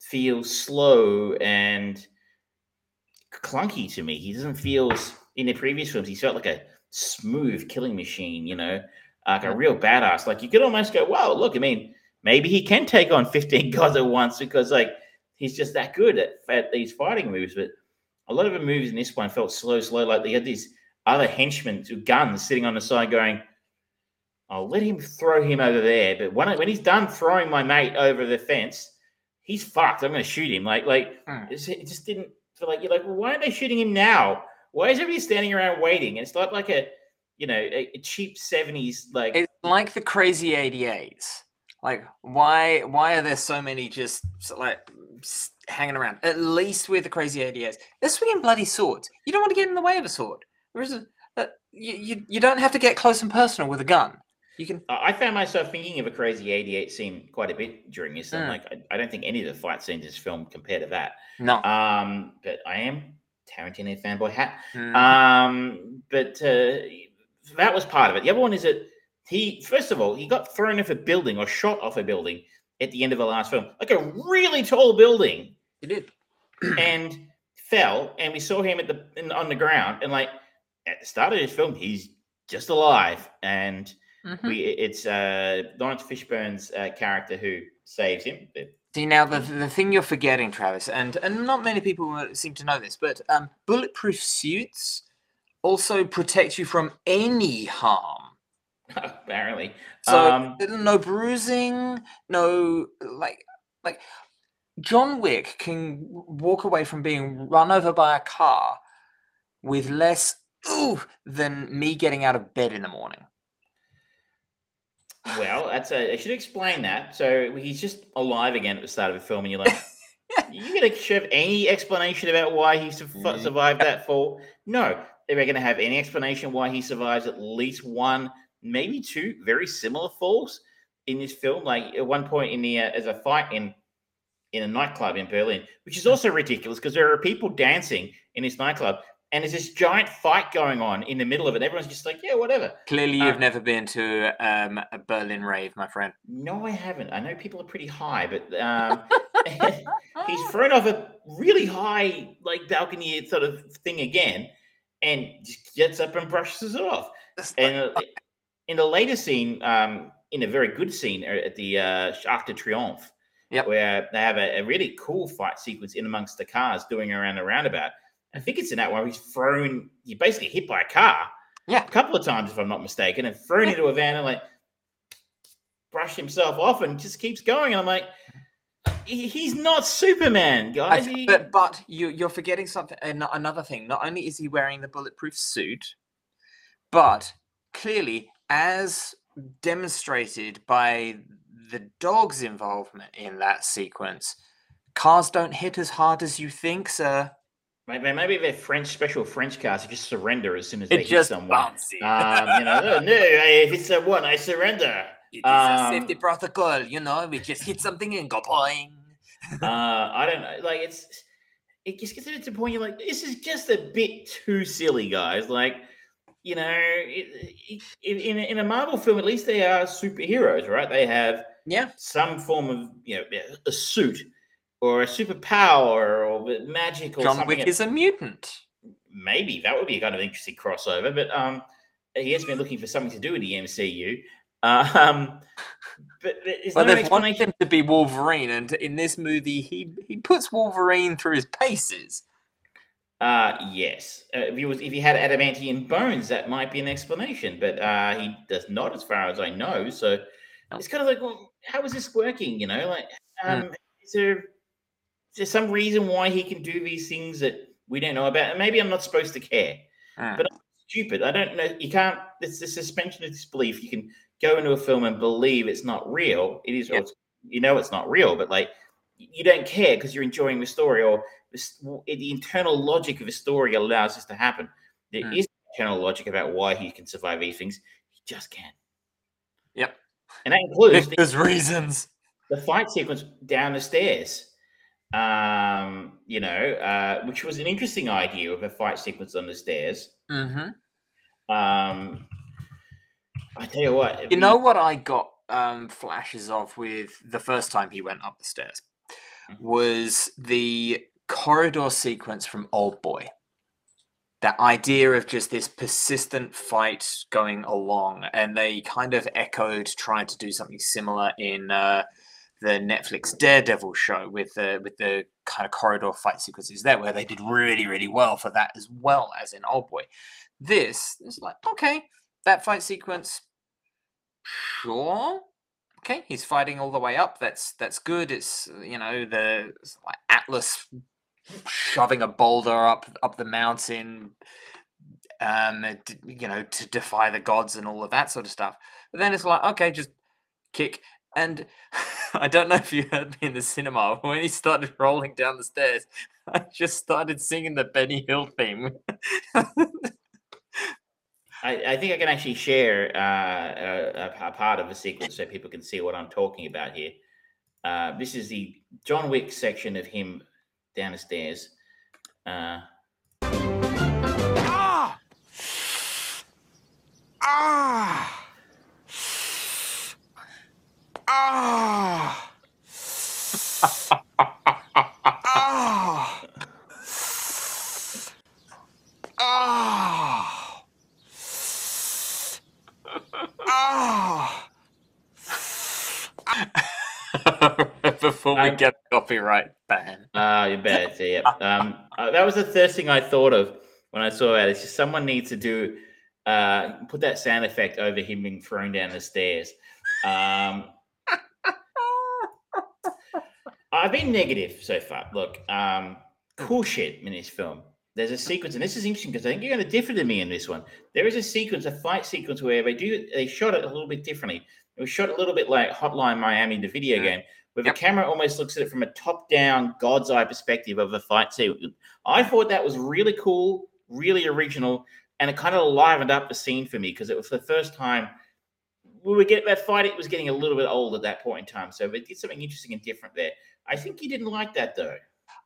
feel slow and clunky to me. He doesn't feel, in the previous films, he felt like a smooth killing machine, you know, like a real badass. Like, you could almost go, wow, look, I mean, maybe he can take on 15 guys at once because, like, he's just that good at these fighting moves. But a lot of the movies in this one felt slow. Like, they had these other henchmen with guns sitting on the side going, I'll let him throw him over there. But when he's done throwing my mate over the fence, he's fucked. I'm going to shoot him. It just didn't feel like, you're like, well, why aren't they shooting him now? Why is everybody standing around waiting? It's not like a cheap 70s, like... It's like the crazy 88s. Like, why are there so many just, like, hanging around? At least with the crazy 88s. They're swinging bloody swords. You don't want to get in the way of a sword. There is you don't have to get close and personal with a gun. You can. I found myself thinking of a crazy 88 scene quite a bit during this. And I don't think any of the fight scenes in this film compare to that. No. But I am Tarantino fanboy hat. But that was part of it. The other one is that he got thrown off a building or shot off a building at the end of the last film, like a really tall building. He did, and fell, and we saw him on the ground. And like at the start of this film, he's just alive, and. Mm-hmm. It's Lawrence Fishburne's character who saves him. See, now, the thing you're forgetting, Travis, and not many people seem to know this, but bulletproof suits also protect you from any harm. Apparently. So, no bruising, no, like John Wick can walk away from being run over by a car with less than me getting out of bed in the morning. Well, I should explain that. So he's just alive again at the start of the film, and you're like, you're going to have any explanation about why he survived that fall? No. They're going to have any explanation why he survives at least one, maybe two very similar falls in this film. Like at one point in the as a fight in a nightclub in Berlin, which is also ridiculous because there are people dancing in this nightclub. And there's this giant fight going on in the middle of it. Everyone's just like, yeah, whatever. Clearly, you've never been to a Berlin rave, my friend. No, I haven't. I know people are pretty high, but he's thrown off a really high, like, balcony sort of thing again and just gets up and brushes it off. In the later scene, in a very good scene at the Arc de Triomphe, where they have a really cool fight sequence in amongst the cars doing around the roundabout. I think it's in that one. He's basically hit by a car a couple of times, if I'm not mistaken, and thrown into a van and like brushed himself off and just keeps going. And I'm like, he's not Superman, guys. But you're forgetting something. Another thing, not only is he wearing the bulletproof suit, but clearly, as demonstrated by the dog's involvement in that sequence, cars don't hit as hard as you think, sir. Maybe they're special French cars who just surrender as soon as they hit someone. If it's a one, I surrender. It is a safety protocol, we just hit something and go boing. I don't know. Like, it just gets to the point you're like, this is just a bit too silly, guys. Like, in a Marvel film, at least they are superheroes, right? They have some form of, a suit. Or a superpower, or magic, or John something. John Wick is a mutant. Maybe that would be a kind of interesting crossover. But he has been looking for something to do with the MCU. But they want him to be Wolverine, and in this movie, he puts Wolverine through his paces. Yes. If he had adamantium bones, that might be an explanation. But he does not, as far as I know. So it's kind of like, well, how is this working? Is there? There's some reason why he can do these things that we don't know about. And maybe I'm not supposed to care, but I'm stupid. I don't know. You can't, it's the suspension of disbelief. You can go into a film and believe it's not real. It is, it's not real, but like you don't care because you're enjoying the story or the internal logic of the story allows this to happen. There is internal logic about why he can survive these things. He just can't. Yep. And that includes those reasons. The fight sequence down the stairs. Which was an interesting idea of a fight sequence on the stairs. Mm-hmm. I tell you what. You know what I got flashes of with the first time he went up the stairs was the corridor sequence from Old Boy. that idea of just this persistent fight going along. And they kind of echoed, tried to do something similar in the Netflix Daredevil show with the kind of corridor fight sequences there, where they did really, really well for that, as well as in Old Boy. This is like, okay, that fight sequence, sure. Okay, he's fighting all the way up. That's good. It's, you know, the like Atlas shoving a boulder up the mountain, you know, to defy the gods and all of that sort of stuff. But then it's like, okay, just kick. And I don't know if you heard me in the cinema, when he started rolling down the stairs, I just started singing the Benny Hill theme. I think I can actually share a part of a sequence so people can see what I'm talking about here. This is the John Wick section of him down the stairs. Ah! Ah! Ah! Ah! Ah! Before we get the copyright ban. Oh, you bet. Yeah. That was the first thing I thought of when I saw that. It's just someone needs to do put that sound effect over him being thrown down the stairs. I've been negative so far. Look, cool shit in this film. There's a sequence, and this is interesting because I think you're going to differ to me in this one. There is a sequence, a fight sequence, where they shot it a little bit differently. It was shot a little bit like Hotline Miami, the video game, where the camera almost looks at it from a top-down, God's eye perspective of the fight sequence. I thought that was really cool, really original, and it kind of livened up the scene for me because it was the first time we would get that fight. It was getting a little bit old at that point in time, so it did something interesting and different there. I think you didn't like that, though.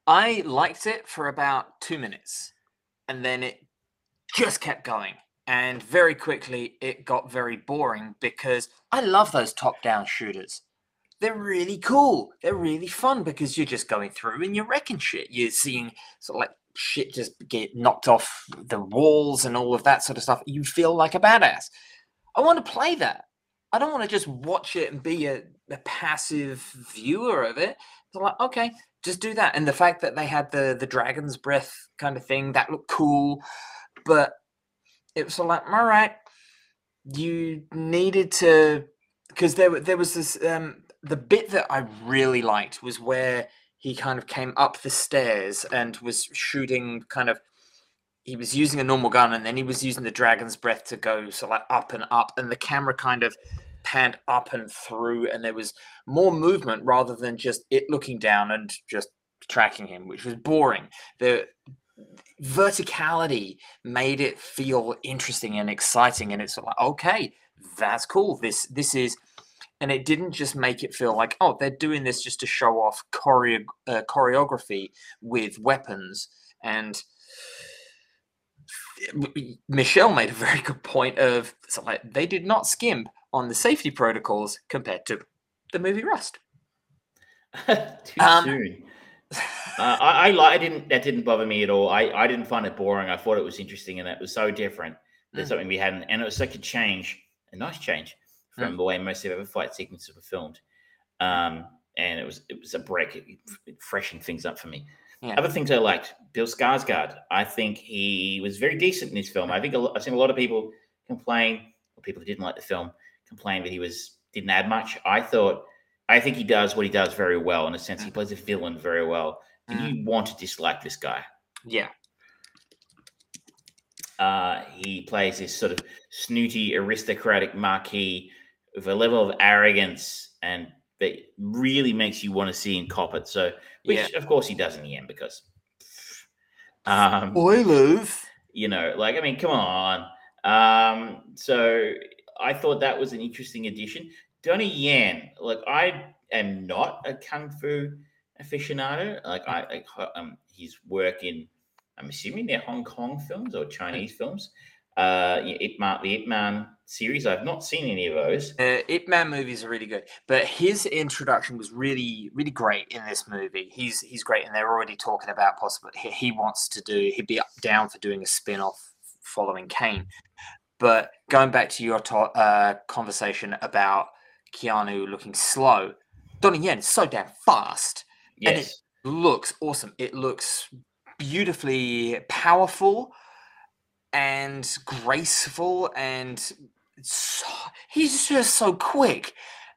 I liked it for about 2 minutes, and then it just kept going. And very quickly, it got very boring because I love those top-down shooters. They're really cool. They're really fun because you're just going through and you're wrecking shit. You're seeing sort of like shit just get knocked off the walls and all of that sort of stuff. You feel like a badass. I want to play that. I don't want to just watch it and be a passive viewer of it. So like, okay, just do that. And the fact that they had the dragon's breath kind of thing, that looked cool. But it was like, all right, you needed to, because there was this, the bit that I really liked was where he kind of came up the stairs and was shooting kind of, he was using a normal gun and then he was using the dragon's breath to go so like up and up. And the camera kind of panned up and through, and there was more movement rather than just it looking down and just tracking him, which was boring. The verticality made it feel interesting and exciting, and it's like, okay, that's cool. This is, and it didn't just make it feel like, oh, they're doing this just to show off choreography with weapons. And Michelle made a very good point of, so like, they did not skimp on the safety protocols compared to the movie Rust. Too soon. That didn't bother me at all. I didn't find it boring. I thought it was interesting, and it was so different. There's something we hadn't, and it was such a nice change from the way most of the fight sequences were filmed. And it was a break. It freshened things up for me. Yeah. Other things I liked, Bill Skarsgård. I think he was very decent in this film. I think I've seen a lot of people complain, or people who didn't like the film complain that he didn't add much. I think he does what he does very well. In a sense, he plays a villain very well. And you want to dislike this guy. Yeah. He plays this sort of snooty, aristocratic marquis with a level of arrogance and that really makes you want to see him cop it. So, of course, he does in the end because... Spoilers! You know, like, I mean, come on. So I thought that was an interesting addition. Donnie Yen, like, I am not a kung fu aficionado. Like, his work in, I'm assuming they're Hong Kong films or Chinese films. the Ip Man series. I've not seen any of those. The Ip Man movies are really good, but his introduction was really, really great in this movie. He's great, and they're already talking about possibly he wants to do. He'd be up down for doing a spin-off following Kane. But going back to your conversation about Keanu looking slow, Donnie Yen is so damn fast, yes. And it looks awesome. It looks beautifully powerful and graceful, and he's just so quick,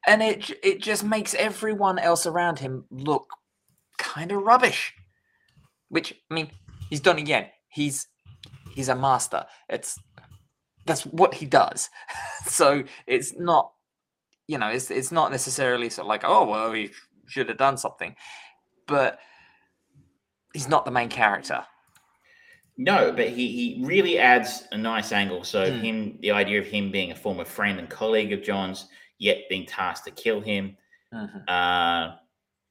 and it just makes everyone else around him look kind of rubbish. Which, I mean, he's Donnie Yen. He's a master. That's what he does. So it's not, it's not necessarily sort of like, oh well, he should have done something, but he's not the main character. No, but he really adds a nice angle. So the idea of him being a former friend and colleague of John's, yet being tasked to kill him,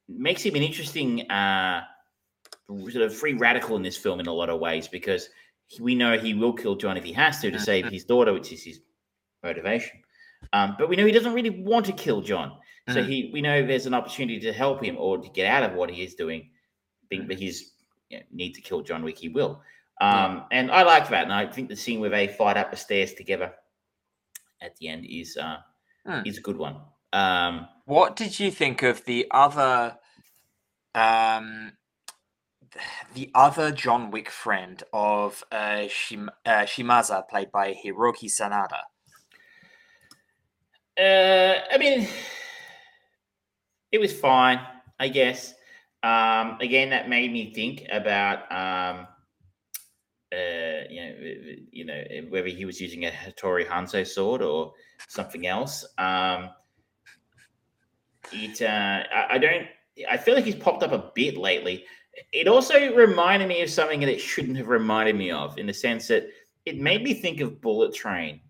makes him an interesting sort of free radical in this film in a lot of ways, because we know he will kill John if he has to save his daughter, which is his motivation. But we know he doesn't really want to kill John. So we know there's an opportunity to help him or to get out of what he is doing, but his need to kill John Wick, he will. And I like that, and I think the scene where they fight up the stairs together at the end is a good one. What did you think of the other John Wick friend of Shimaza, played by Hiroki Sanada? I mean, it was fine, I guess. Again, that made me think about. Whether he was using a Hattori Hanzo sword or something else. I feel like he's popped up a bit lately. It also reminded me of something that it shouldn't have reminded me of, in the sense that it made me think of Bullet Train,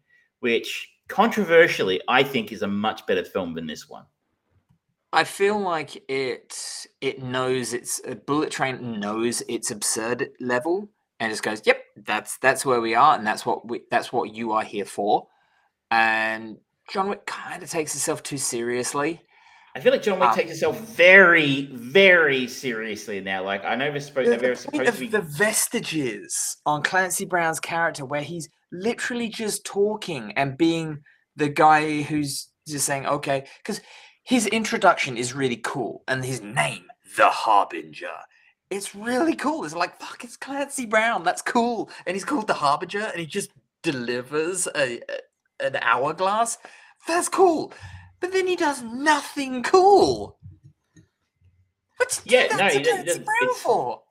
which controversially I think is a much better film than this one. I feel like it knows it's Bullet Train knows its absurd level. And just goes, yep, that's where we are, and that's what you are here for. And John Wick kind of takes itself too seriously. I feel like John Wick takes itself very, very seriously now. Like, I know they're supposed to be the vestiges on Clancy Brown's character, where he's literally just talking and being the guy who's just saying, okay, because his introduction is really cool, and his name, The Harbinger. It's really cool. It's like, fuck, it's Clancy Brown. That's cool. And he's called The Harbinger, and he just delivers an hourglass. That's cool. But then he does nothing cool. What's Clancy Brown for?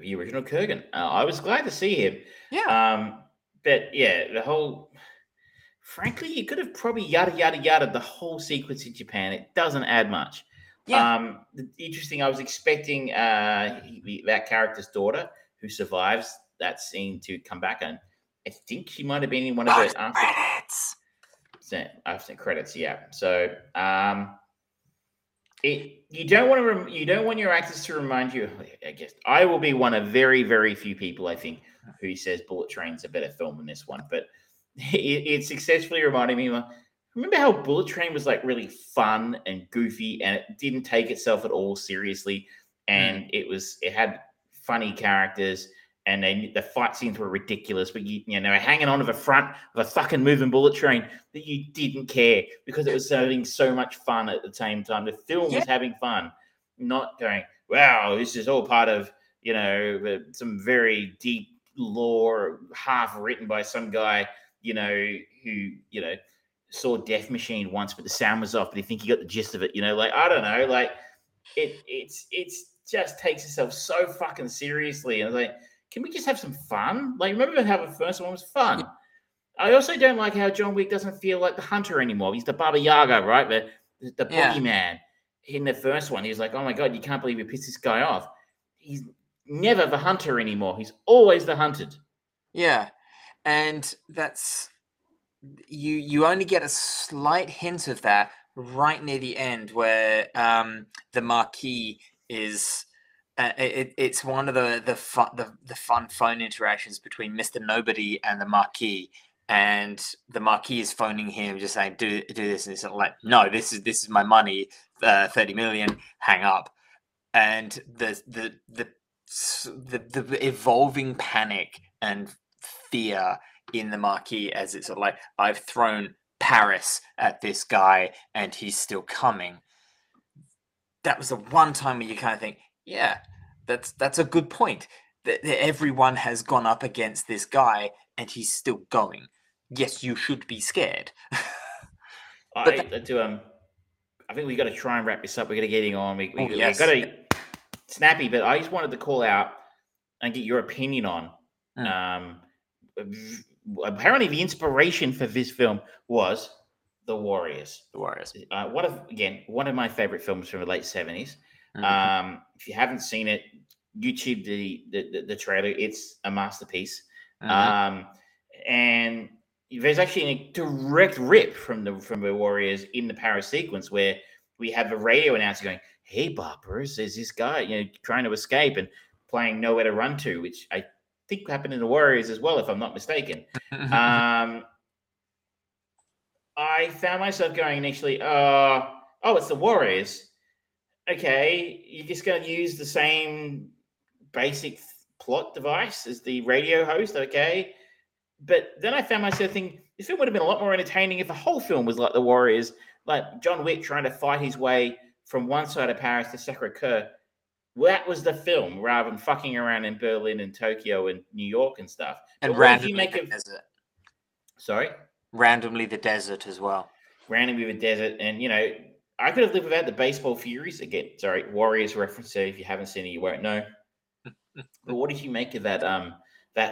The original Kurgan. I was glad to see him. Yeah. But, yeah, the whole... Frankly, you could have probably yada-yada-yada the whole sequence in Japan. It doesn't add much. Yeah. Interesting. I was expecting that character's daughter, who survives that scene, to come back, and I think she might have been in one of those credits. After credits, yeah. So, you don't want your actors to remind you. I guess I will be one of very, very few people, I think, who says Bullet Train's a better film than this one, but it successfully reminded me of. Remember how Bullet Train was like really fun and goofy, and it didn't take itself at all seriously, and it had funny characters, and the fight scenes were ridiculous, but they were hanging on to the front of a fucking moving bullet train that you didn't care, because it was having so much fun at the same time. The film was having fun, not going, wow, this is all part of some very deep lore, half written by some guy who saw Death Machine once, but the sound was off, but I think he got the gist of it, I don't know, it's just takes itself so fucking seriously, and I was like, can we just have some fun? Like, remember how the first one was fun? Yeah. I also don't like how John Wick doesn't feel like the hunter anymore. He's the Baba Yaga, right? The boogeyman. In the first one, he was like, oh my God, you can't believe you pissed this guy off. He's never the hunter anymore. He's always the hunted. Yeah, and that's... You only get a slight hint of that right near the end, where the Marquis is It's one of the fun interactions between Mr. Nobody and the Marquis, and the Marquis is phoning him, just saying, "Do this," and he's like, "No, this is my money, 30 million. Hang up." And the evolving panic and fear in the Marquis as it's sort of like, I've thrown Paris at this guy and he's still coming. That was the one time where you kind of think, yeah, that's a good point. That everyone has gone up against this guy and he's still going. Yes, you should be scared. I think we got to try and wrap this up. We're going to get on. We got to snappy, but I just wanted to call out and get your opinion on. Apparently, the inspiration for this film was The Warriors. One of my favorite films from the late 70s. Mm-hmm. If you haven't seen it, YouTube the trailer. It's a masterpiece. Mm-hmm. And there's actually a direct rip from the Warriors in the Paris sequence where we have a radio announcer going, "Hey, boppers, there's this guy, trying to escape," and playing "Nowhere to Run To," which I think happened in the Warriors as well, if I'm not mistaken. I found myself going initially, "Oh, it's the Warriors. Okay, you're just going to use the same basic plot device as the radio host, okay?" But then I found myself thinking, this film would have been a lot more entertaining if the whole film was like The Warriors, like John Wick trying to fight his way from one side of Paris to Sacré-Cœur. Well, that was the film, rather than fucking around in Berlin and Tokyo and New York and stuff. And randomly the desert. Sorry? Randomly the desert as well. Randomly the desert. And, I could have lived without the baseball furies. Again, sorry, Warriors reference there. If you haven't seen it, you won't know. But what did you make of that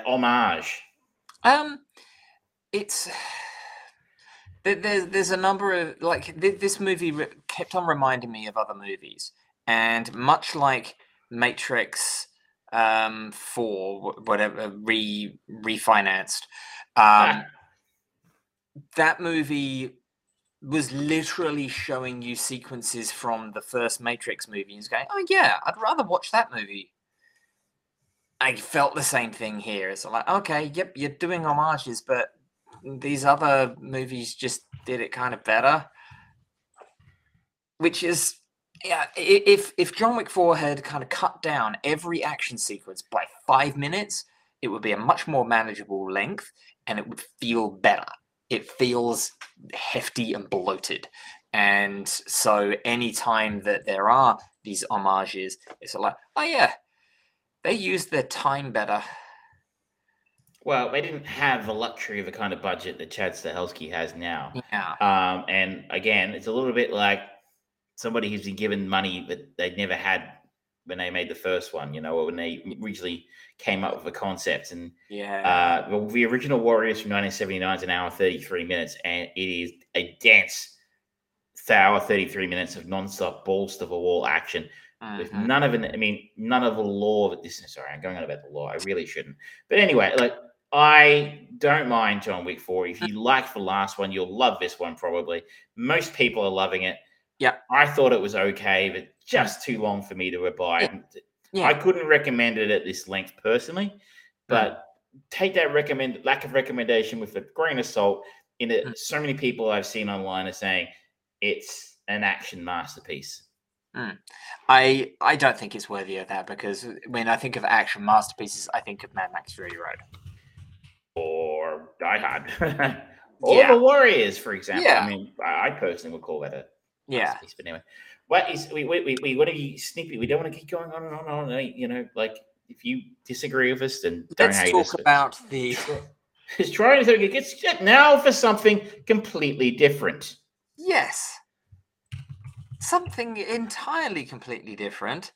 homage? It's there's a number of this movie kept on reminding me of other movies, and much like Matrix 4, whatever refinanced, that movie was literally showing you sequences from the first Matrix movie. It's going, oh yeah, I'd rather watch that movie. I felt the same thing here. It's like, okay, yep, you're doing homages, but these other movies just did it kind of better. Which is, yeah, if John Wick 4 had kind of cut down every action sequence by 5 minutes, it would be a much more manageable length and it would feel better. It feels hefty and bloated. And so any time that there are these homages, it's like, oh yeah, they used their time better. Well, they didn't have the luxury of the kind of budget that Chad Stahelski has now. Yeah. And again, it's a little bit like somebody who's been given money that they'd never had when they made the first one, or when they originally came up with the concept. And the original Warriors from 1979 is an hour 33 minutes, and it is a dense hour 33 minutes of nonstop balls to the wall action. With none of the law that this is. Sorry, I'm going on about the law. I really shouldn't. But anyway, I don't mind John Wick 4. If you like the last one, you'll love this one probably. Most people are loving it. Yeah. I thought it was okay, but just too long for me to abide. Yeah. I couldn't recommend it at this length personally, but take that lack of recommendation with a grain of salt. In that so many people I've seen online are saying it's an action masterpiece. Mm. I don't think it's worthy of that, because when I think of action masterpieces, I think of Mad Max Fury Road. Or Die Hard. Or The Warriors, for example. Yeah. I mean, I personally would call that a masterpiece. But anyway, we want to be snippy. We don't want to keep going on and on and on. If you disagree with us, then let's talk about It's trying to get now for something completely different. Yes. Something entirely, completely different.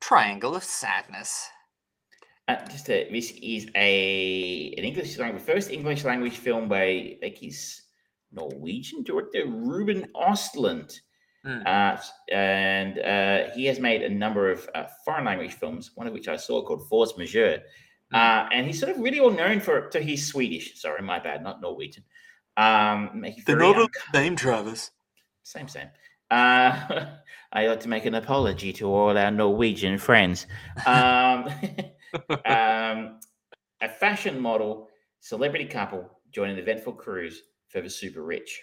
Triangle of Sadness. This is an English language, first English language film by he's Norwegian director Ruben Östlund, and he has made a number of foreign language films. One of which I saw called Force Majeure, and he's sort of really well known for. So he's Swedish. Sorry, my bad, not Norwegian. They're not the same, Travis. Same. I ought to make an apology to all our Norwegian friends. A fashion model, celebrity couple join an eventful cruise for the super rich.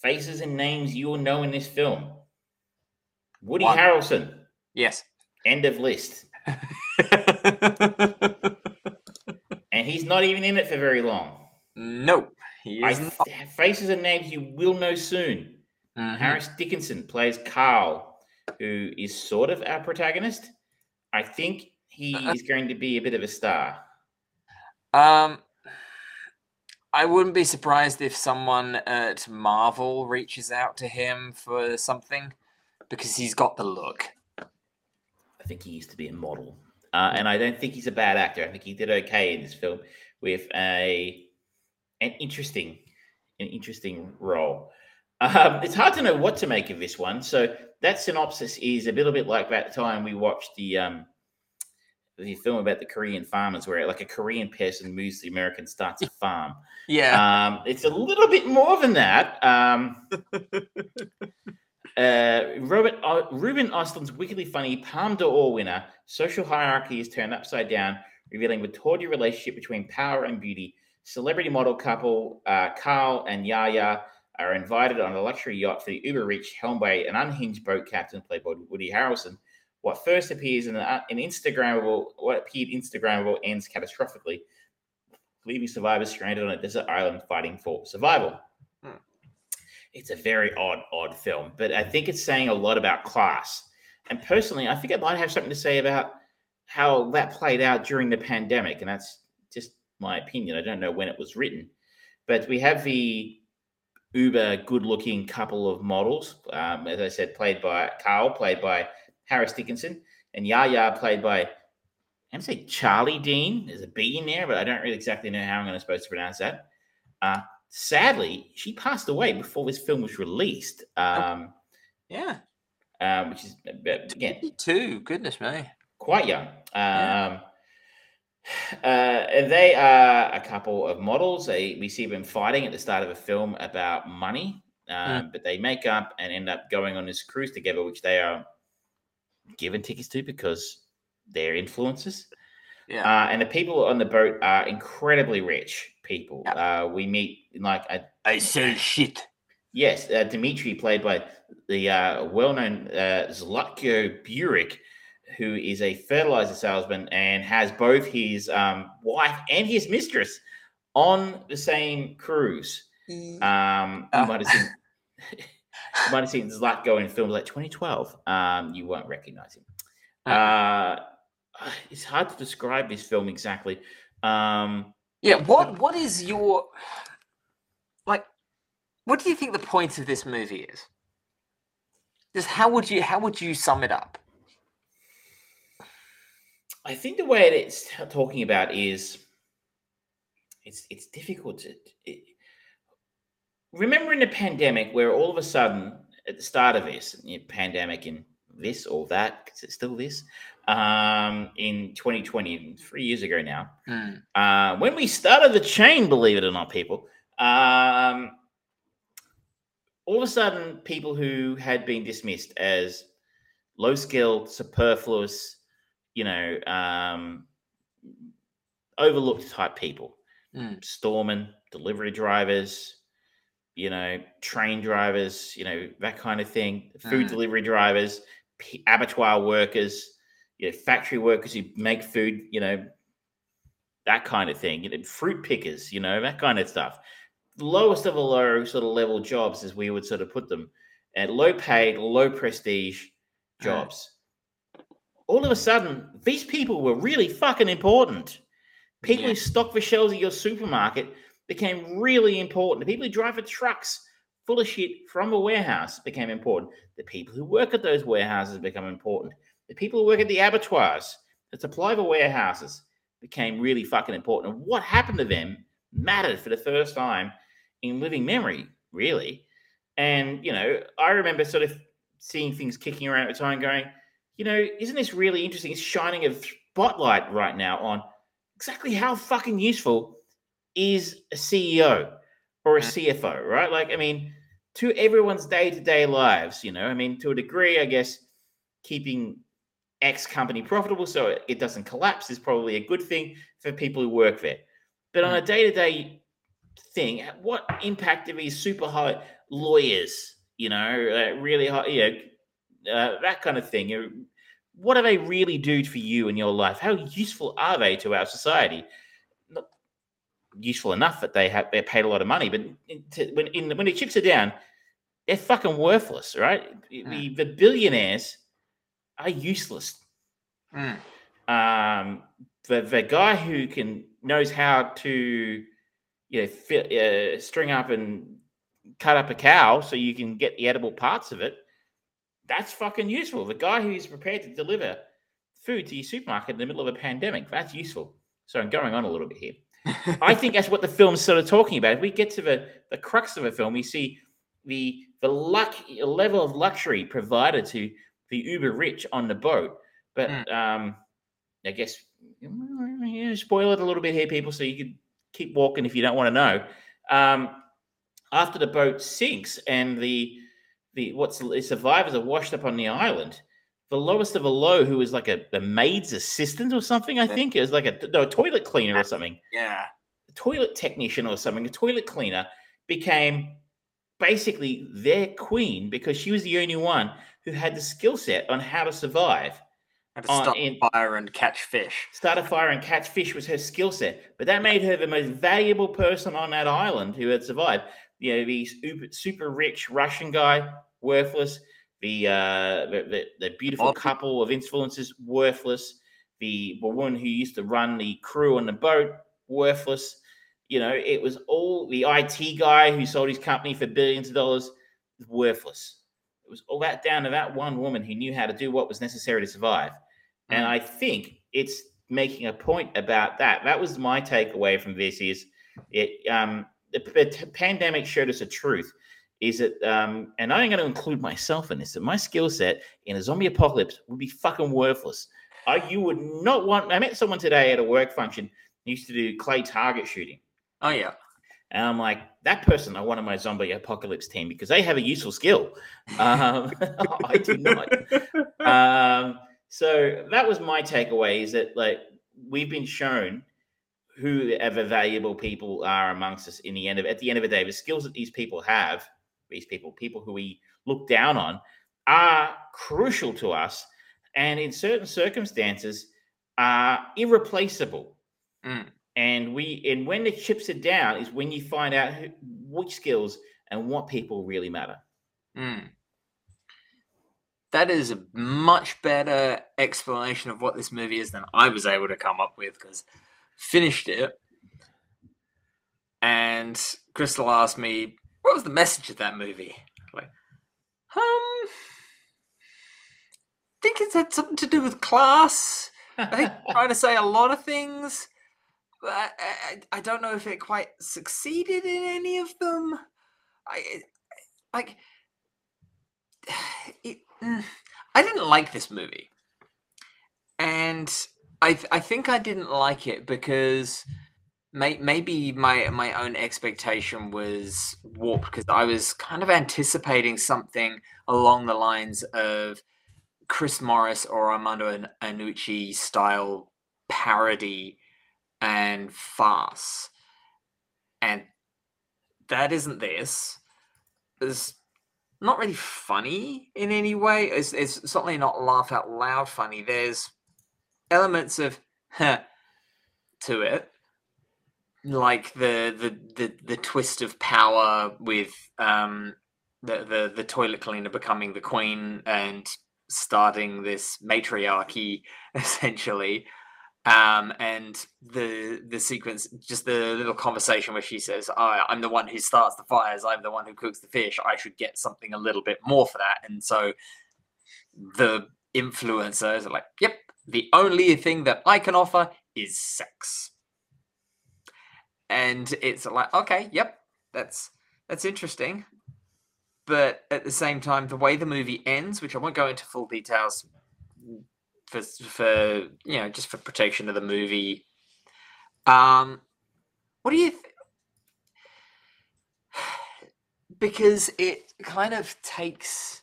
Faces and names you will know in this film. Woody Harrelson. Yes. End of list. And he's not even in it for very long. No. Faces and names you will know soon. Harris Dickinson plays Carl, who is sort of our protagonist. I think he is going to be a bit of a star. I wouldn't be surprised if someone at Marvel reaches out to him for something, because he's got the look. I think he used to be a model. And I don't think he's a bad actor. I think he did okay in this film with an interesting role. It's hard to know what to make of this one. So that synopsis is a little bit like that time we watched the film about the Korean farmers, where like a Korean person moves to America and starts a farm. Yeah. It's a little bit more than that. Ruben Östlund's wickedly funny Palme d'Or winner, social hierarchy is turned upside down, revealing the tawdry relationship between power and beauty. Celebrity model couple Carl and Yaya are invited on a luxury yacht for the uber-rich, helmed by an unhinged boat captain played by Woody Harrelson. What first appears in what appeared Instagrammable ends catastrophically, leaving survivors stranded on a desert island fighting for survival. It's a very odd film, but I think it's saying a lot about class. And personally, I think I might have something to say about how that played out during the pandemic, and that's just my opinion. I don't know when it was written, but we have the uber good-looking couple of models, as I said, played by Carl, played by Harris Dickinson, and Yaya, played by, I'm going to say Charlie Dean. There's a B in there, but I don't really exactly know how I'm going to supposed to pronounce that. Sadly, she passed away before this film was released. Which is, again... 22, goodness me. Quite young. And they are a couple of models. We see them fighting at the start of a film about money, but they make up and end up going on this cruise together, which they are given tickets to because they're influencers. Yeah. And the people on the boat are incredibly rich people. Yep. We meet like I sell shit. Yes, Dimitri, played by the well-known Zlatko Burek, who is a fertilizer salesman and has both his wife and his mistress on the same cruise. You might have seen, Zlatko in films like 2012. You won't recognize him. It's hard to describe this film exactly. What is your... Like, what do you think the point of this movie is? Just how would you sum it up? I think the way it's talking about is it's difficult to remember in the pandemic, where all of a sudden at the start of this pandemic and this or that, because it's still this, in 2020, 3 years ago now, when we started the chain, believe it or not, people, all of a sudden people who had been dismissed as low-skilled, superfluous, overlooked type people, storemen, delivery drivers, train drivers, that kind of thing, food delivery drivers, abattoir workers, factory workers who make food, that kind of thing, fruit pickers, that kind of stuff. Lowest of the low sort of level jobs, as we would sort of put them, at low paid, low prestige jobs. All of a sudden, these people were really fucking important. People who stock the shelves at your supermarket became really important. The people who drive the trucks full of shit from a warehouse became important. The people who work at those warehouses become important. The people who work at the abattoirs that supply the warehouses became really fucking important. And what happened to them mattered for the first time in living memory, really. And, I remember sort of seeing things kicking around at the time going, isn't this really interesting? It's shining a spotlight right now on exactly how fucking useful is a CEO or a CFO, right? Like, I mean, to everyone's day-to-day lives, you know. I mean, to a degree, I guess keeping X company profitable so it doesn't collapse is probably a good thing for people who work there. But on a day-to-day thing, what impact do these super hot lawyers, you know, really hot, you know, that kind of thing? What do they really do for you in your life? How useful are they to our society? Not useful enough that they're paid a lot of money, but when the chips are down, they're fucking worthless, right? The billionaires are useless. The guy who knows how to, you know, string up and cut up a cow so you can get the edible parts of it, that's fucking useful. The guy who's prepared to deliver food to your supermarket in the middle of a pandemic, that's useful. So I'm going on a little bit here. I think that's what the film's sort of talking about. If we get to the crux of a film, we see the level of luxury provided to the uber rich on the boat. But I guess, spoil it a little bit here, people, so you can keep walking if you don't want to know. After the boat sinks and the survivors are washed up on the island, the lowest of the low, who was like a maid's assistant or something, I think, it was like a toilet cleaner or something. Yeah. A toilet technician or something, a toilet cleaner, became basically their queen because she was the only one who had the skill set on how to survive. Start a fire and catch fish was her skill set. But that made her the most valuable person on that island who had survived. You know, the super rich Russian guy, worthless. The beautiful couple of influencers, worthless. The woman who used to run the crew on the boat, worthless. You know, it was all the IT guy who sold his company for billions of dollars, worthless. It was all that down to that one woman who knew how to do what was necessary to survive. And I think it's making a point about that. That was my takeaway from this is it. The pandemic showed us a truth is that, and I'm going to include myself in this, that my skill set in a zombie apocalypse would be fucking worthless. You would not want, I met someone today at a work function who used to do clay target shooting. Oh yeah. And I'm like, that person I want on my zombie apocalypse team because they have a useful skill. I do not. So that was my takeaway is that, like, we've been shown who ever valuable people are amongst us in the end of, at the end of the day, the skills that these people have, people who we look down on, are crucial to us and in certain circumstances are irreplaceable. And when the chips are down is when you find out which skills and what people really matter. That is a much better explanation of what this movie is than I was able to come up with, because I finished it and Crystal asked me, what was the message of that movie? I'm like, I think it had something to do with class. I think I'm trying to say a lot of things. I don't know if it quite succeeded in any of them. I didn't like this movie, and I think I didn't like it because maybe my own expectation was warped, because I was kind of anticipating something along the lines of Chris Morris or Armando Iannucci style parody and farce, and that isn't this. It's not really funny in any way. It's certainly not laugh out loud funny. There's elements of to it, like the twist of power with the toilet cleaner becoming the queen and starting this matriarchy essentially. And the sequence, just the little conversation where she says, I'm the one who starts the fires, I'm the one who cooks the fish, I should get something a little bit more for that. And so the influencers are like, yep, the only thing that I can offer is sex. And it's like, okay, yep, that's interesting. But at the same time, the way the movie ends, which I won't go into full details, for you know, just for protection of the movie. What do you because it kind of takes,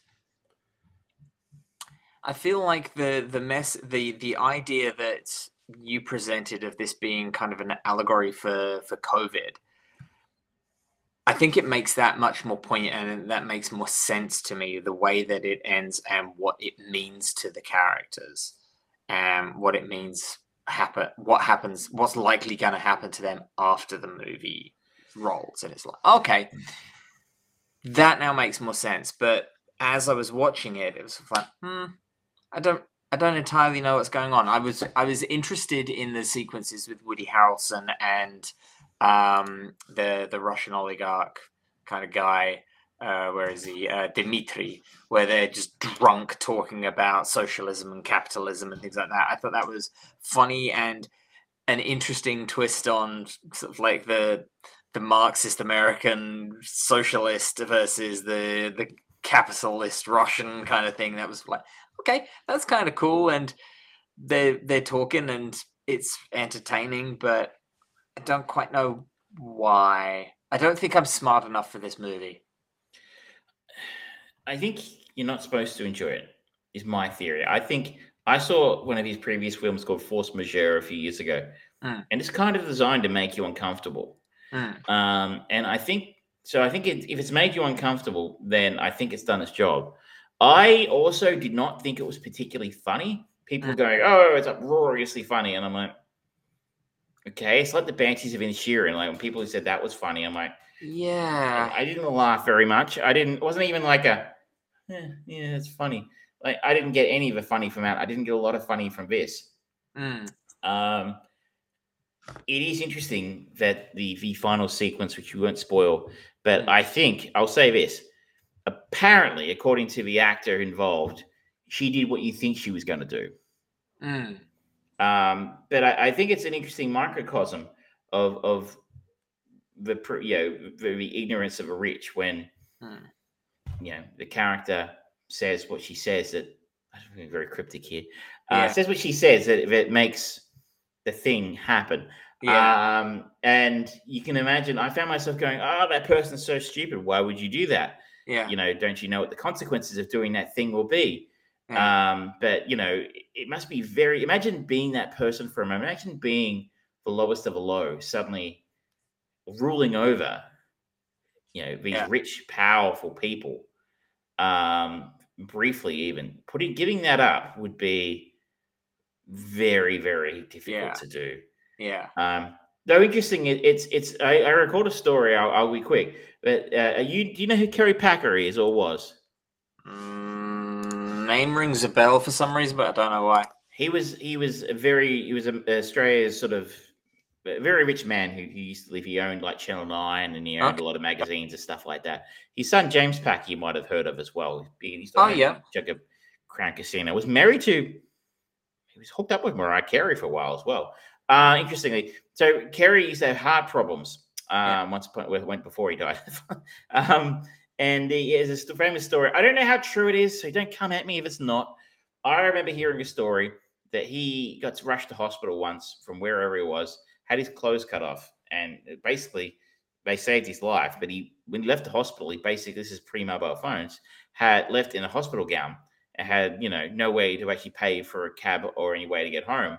I feel like the idea that you presented of this being kind of an allegory for COVID, I think it makes that much more poignant, and that makes more sense to me, the way that it ends and what it means to the characters and what it means happens, what's likely going to happen to them after the movie rolls. And it's like, okay, that now makes more sense. But as I was watching it, it was like, I don't entirely know what's going on. I was interested in the sequences with Woody Harrelson and the Russian oligarch kind of guy, where is he, Dmitry, where they're just drunk talking about socialism and capitalism and things like that. I thought that was funny and an interesting twist on sort of like the Marxist American socialist versus the capitalist Russian kind of thing. That was like, okay, that's kind of cool, and they're talking and it's entertaining, but I don't quite know why. I don't think I'm smart enough for this movie. I think you're not supposed to enjoy it, is my theory. I think I saw one of his previous films called Force Majeure a few years ago, and it's kind of designed to make you uncomfortable. And I think, so I think if it's made you uncomfortable, then I think it's done its job. I also did not think it was particularly funny. People going, oh, it's uproariously funny. And I'm like, okay, it's like the Banshees of Inisherin. Like when people who said that was funny, I'm like, yeah. I didn't laugh very much. It wasn't even like a, yeah, it's funny. Like I didn't get any of the funny from that. I didn't get a lot of funny from this. It is interesting that the final sequence, which you won't spoil, but I think I'll say this. Apparently, according to the actor involved, she did what you think she was going to do. But I think it's an interesting microcosm of the ignorance of the rich when the character says what she says, that I'm being very cryptic here. Says what she says that makes the thing happen. Yeah. And you can imagine, I found myself going, "Oh, that person's so stupid. Why would you do that? Yeah, don't you know what the consequences of doing that thing will be?" But it must be very, imagine being that person for a moment. Imagine being the lowest of the low, suddenly ruling over, these rich, powerful people. Briefly, even giving that up would be very, very difficult to do. Yeah. Though interesting, it's. I recall a story. I'll be quick. But do you know who Kerry Packer is or was? Name rings a bell for some reason, but I don't know why. He was Australia's sort of very rich man who used to live. He owned like Channel 9 and he owned a lot of magazines and stuff like that. His son James Packer, you might have heard of as well. He Crown Casino. He was hooked up with Mariah Carey for a while as well. Interestingly, so Carey used to have heart problems. Once upon a went before he died. And there's a famous story. I don't know how true it is, so don't come at me if it's not. I remember hearing a story that he got rushed to hospital once from wherever he was, had his clothes cut off, and basically they saved his life. But when he left the hospital, he basically, this is pre-mobile phones, had left in a hospital gown and had, no way to actually pay for a cab or any way to get home,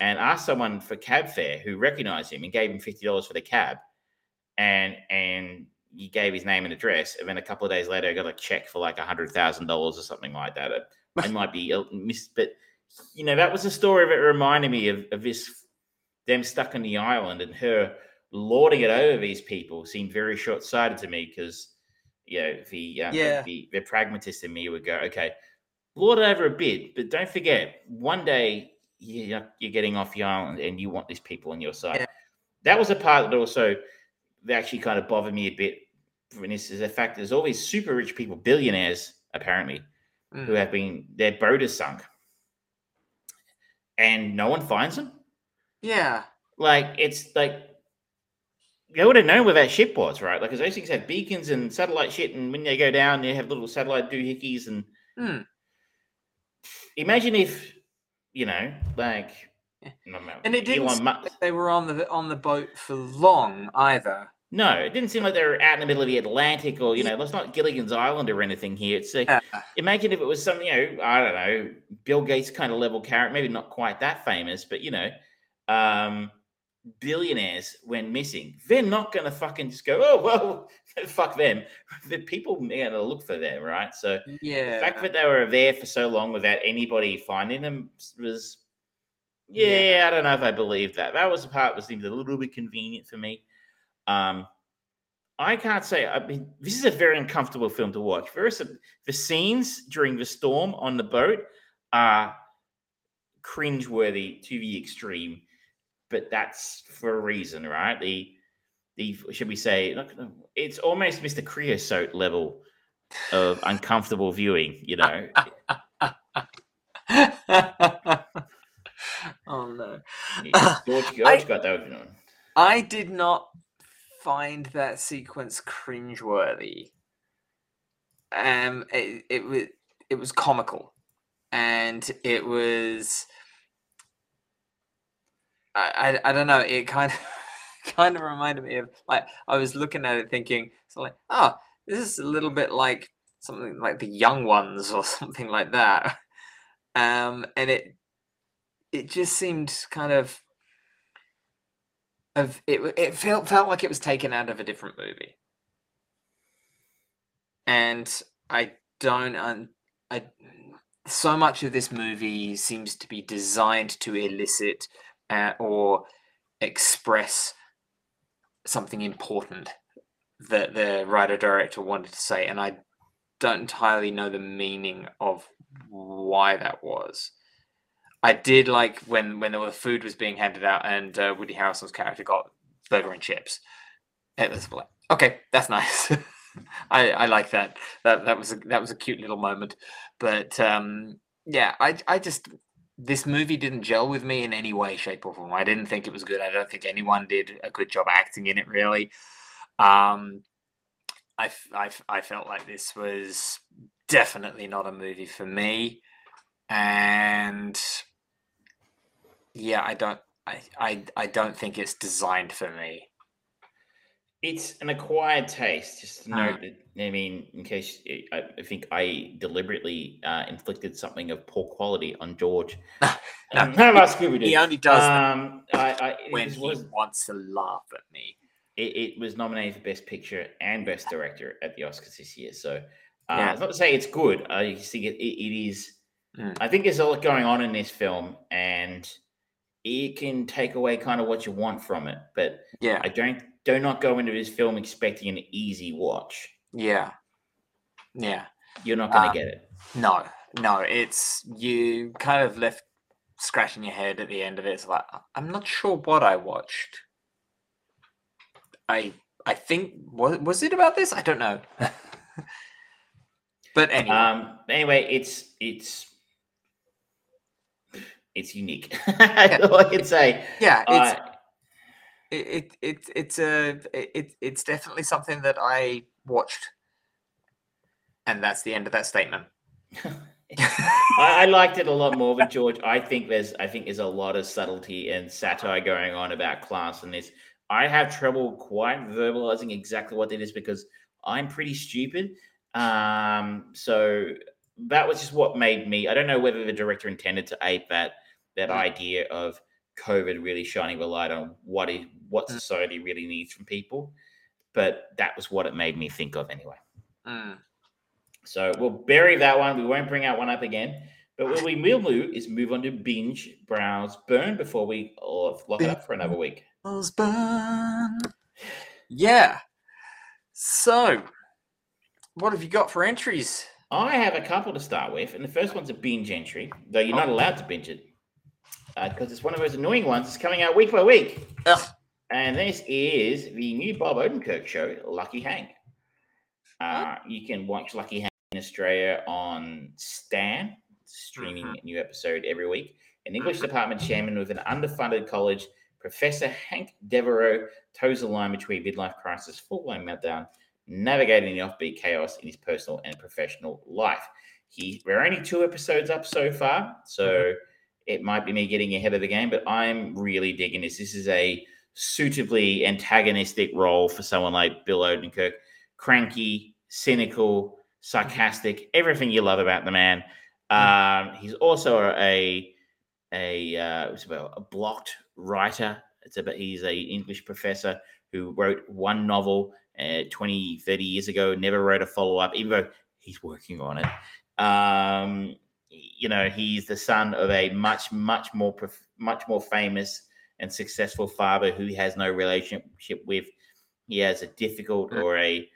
and asked someone for cab fare who recognized him and gave him $50 for the cab. And he gave his name and address, and then a couple of days later, I got a check for like $100,000 or something like that. It might be missed, but that was a story that reminded me of this, them stuck on the island, and her lording it over these people seemed very short-sighted to me because, the pragmatist in me would go, okay, lord it over a bit, but don't forget, one day you're getting off the island and you want these people on your side. Yeah. That was a part that also. They actually kind of bother me a bit. And this is the fact there's all these super rich people, billionaires, apparently, who have been, their boat is sunk. And no one finds them? Yeah. They would have known where that ship was, right? Because those things have beacons and satellite shit, and when they go down, they have little satellite doohickeys. And imagine if, And it didn't. They were on the boat for long either. No, it didn't seem like they were out in the middle of the Atlantic, or, you know, it's not Gilligan's Island or anything here. It's like, imagine if it was some, you know, I don't know, Bill Gates kind of level character, maybe not quite that famous, but, you know, billionaires went missing. They're not going to fucking just go, oh, well, fuck them. The people are going to look for them, right? So the fact that they were there for so long without anybody finding them was, I don't know if I believe that. That was the part that seemed a little bit convenient for me. I can't say, I mean, this is a very uncomfortable film to watch. First, the scenes during the storm on the boat are cringeworthy to the extreme, but that's for a reason, right? The should we say, it's almost Mr. Creosote level of uncomfortable viewing, you know? Oh, no. George got that one. I did not find that sequence cringeworthy. It was comical, and it was I don't know. It kind of reminded me of, like, I was looking at it thinking, so like, oh, this is a little bit like something like The Young Ones or something like that, and it just seemed kind of. It felt like it was taken out of a different movie, and so much of this movie seems to be designed to elicit or express something important that the writer-director wanted to say, and I don't entirely know the meaning of why that was. I did like when the food was being handed out and Woody Harrelson's character got burger and chips. It was like, okay, that's nice. I like that. That was a cute little moment. But this movie didn't gel with me in any way, shape, or form. I didn't think it was good. I don't think anyone did a good job acting in it, really. I felt like this was definitely not a movie for me. And yeah, I don't think it's designed for me. It's an acquired taste. Just to note that, I mean, in case I think I deliberately inflicted something of poor quality on George. He only does when he wants to laugh at me. It was nominated for Best Picture and Best Director at the Oscars this year. So it's not to say it's good. I think it is. I think there's a lot going on in this film, and it can take away kind of what you want from it. But yeah, I do not go into this film expecting an easy watch. Yeah, you're not going to get it. No, it's you kind of left scratching your head at the end of it. It's like, I'm not sure what I watched. I think was it about this? I don't know. But anyway, it's. It's unique. That's all I can say. Yeah, it's definitely something that I watched, and that's the end of that statement. I liked it a lot more than George. I think there's a lot of subtlety and satire going on about class in this. I have trouble quite verbalizing exactly what it is because I'm pretty stupid. So that was just what made me. I don't know whether the director intended to ape that idea of COVID really shining a light on what society really needs from people, but that was what it made me think of anyway. So we'll bury that one. We won't bring that one up again, but what we will do is move on to binge, browse, burn before we lock it up for another week. Burn. Yeah. So what have you got for entries? I have a couple to start with, and the first one's a binge entry, though you're not allowed to binge it because it's one of those annoying ones. It's coming out week by week. Ugh. And this is the new Bob Odenkirk show, Lucky Hank. You can watch Lucky Hank in Australia on Stan, streaming a new episode every week. An English department chairman with an underfunded college, Professor Hank Devereaux, toes the line between midlife crisis, full-blown meltdown, navigating the offbeat chaos in his personal and professional life. We're only 2 episodes up so far, so it might be me getting ahead of the game, but I'm really digging this. This is a suitably antagonistic role for someone like Bill Odenkirk. Cranky, cynical, sarcastic, everything you love about the man. He's also a blocked writer. He's an English professor who wrote one novel 20, 30 years ago, never wrote a follow-up, even though he's working on it. He's the son of a much more famous and successful father who he has no relationship with. He has a difficult or a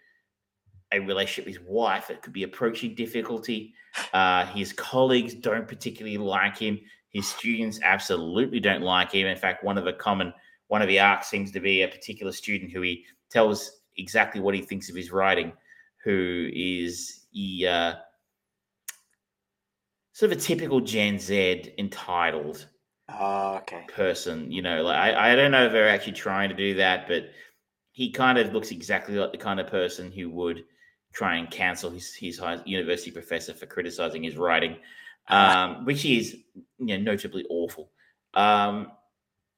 relationship with his wife that could be approaching difficulty. His colleagues don't particularly like him. His students absolutely don't like him. In fact, one of the arcs seems to be a particular student who he tells exactly what he thinks of his writing, who is sort of a typical Gen Z entitled person. I don't know if they're actually trying to do that, but he kind of looks exactly like the kind of person who would try and cancel his university professor for criticizing his writing. Which is notably awful.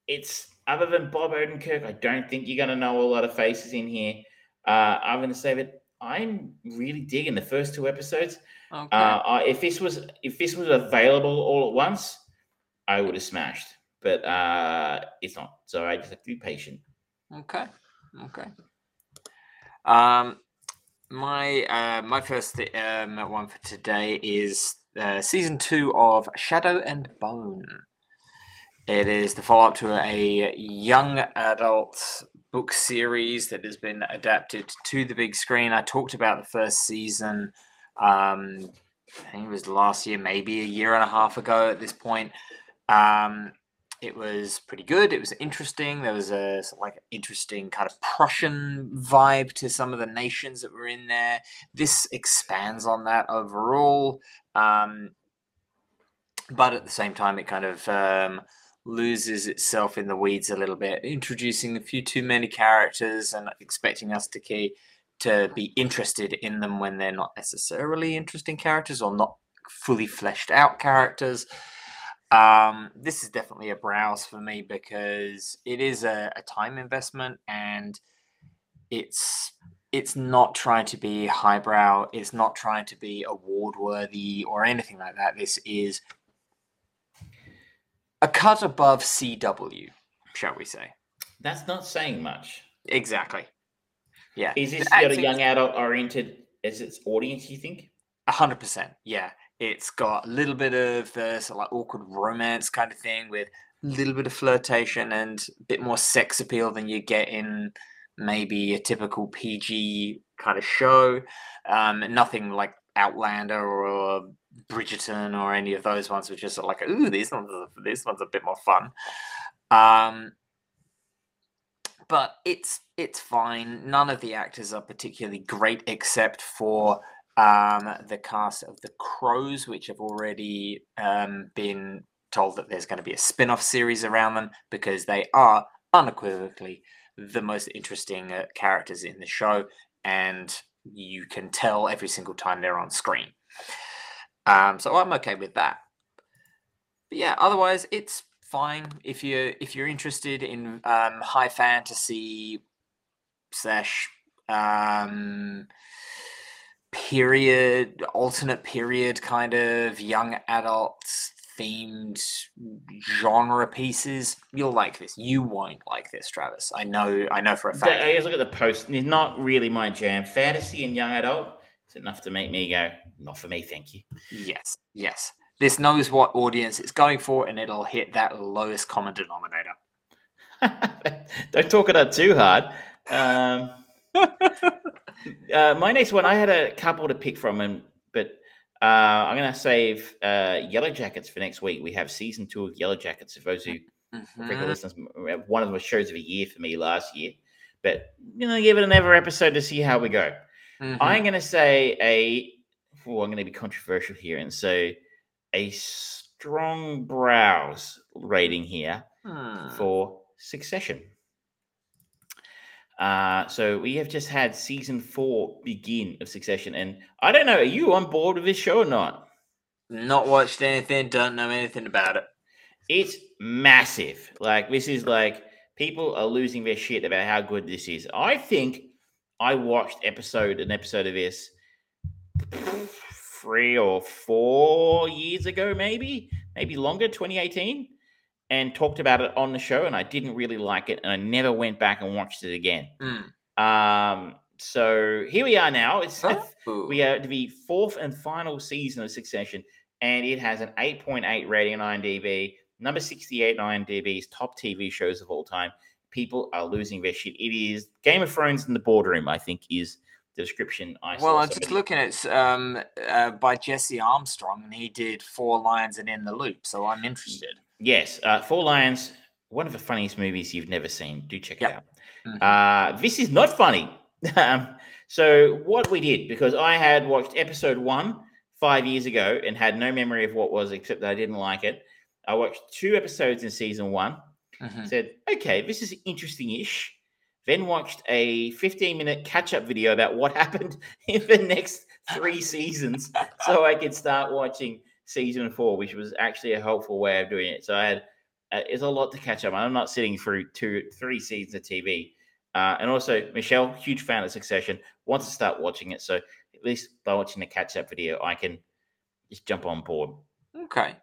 It's other than Bob Odenkirk, I don't think you're going to know a lot of faces in here. I'm going to say that I'm really digging the first two episodes. Okay. If this was available all at once, I would have smashed. But it's not, so I just have to be patient. Okay. My first one for today is. Season 2 of Shadow and Bone. It is the follow-up to a young adult book series that has been adapted to the big screen. I talked about the first season, I think it was last year, maybe a year and a half ago at this point. It was pretty good. It was interesting. There was a interesting kind of Prussian vibe to some of the nations that were in there. This expands on that overall. But at the same time, it kind of loses itself in the weeds a little bit, introducing a few too many characters and expecting us to be interested in them when they're not necessarily interesting characters or not fully fleshed out characters. This is definitely a browse for me because it is a time investment and it's not trying to be highbrow. It's not trying to be award-worthy or anything like that. This is a cut above CW, shall we say. That's not saying much. Exactly. Yeah. Is this got a young adult-oriented as its audience, you think? 100%, yeah. It's got a little bit of the awkward romance kind of thing with a little bit of flirtation and a bit more sex appeal than you get in maybe a typical PG kind of show. Nothing like Outlander or Bridgerton or any of those ones, which is ooh, this one's a bit more fun. But it's fine. None of the actors are particularly great except for the cast of The Crows, which have already been told that there's going to be a spin-off series around them because they are unequivocally the most interesting characters in the show, and you can tell every single time they're on screen. So I'm okay with that. But yeah, otherwise it's fine. If you're interested in high fantasy / period, alternate period kind of young adult themed genre pieces, you'll like this. You won't like this, Travis. I know for a fact. I just look at the post. It's not really my jam. Fantasy and young adult is enough to make me go, not for me, thank you. Yes. This knows what audience it's going for, and it'll hit that lowest common denominator. Don't talk it up too hard. My next one, I had a couple to pick from, but I'm going to save Yellow Jackets for next week. We have season 2 of Yellow Jackets. For those who regular listeners, one of the shows of the year for me last year. But, give it another episode to see how we go. I'm going to say I'm going to be controversial here and say a strong browse rating here for Succession. So we have just had season 4 begin of Succession, and I don't know, are you on board with this show or not? Not watched anything, don't know anything about it. It's massive. This is people are losing their shit about how good this is. I think I watched an episode of this 3 or 4 years ago, maybe longer, 2018, and talked about it on the show, and I didn't really like it, and I never went back and watched it again. So here we are now. We are to the fourth and final season of Succession, and it has an 8.8 rating on IMDb, number 68 on IMDb's top TV shows of all time. People are losing their shit. It is Game of Thrones in the boardroom, I think, is the description I saw. Well, I'm just looking at it by Jesse Armstrong, and he did Four Lions and In the Loop, so I'm interested. Yes, Four Lions, one of the funniest movies you've never seen. Do check it out. Mm-hmm. This is not funny. So what we did, because I had watched episode 1 5 years ago and had no memory of what it was except that I didn't like it. I watched 2 episodes in season 1, said, okay, this is interesting-ish, then watched a 15-minute catch-up video about what happened in the next 3 seasons so I could start watching season 4, which was actually a helpful way of doing it. So I had it's a lot to catch up. I'm not sitting through 2-3 seasons of TV. And also, Michelle, huge fan of Succession, wants to start watching it. So at least by watching the catch-up video, I can just jump on board. Okay.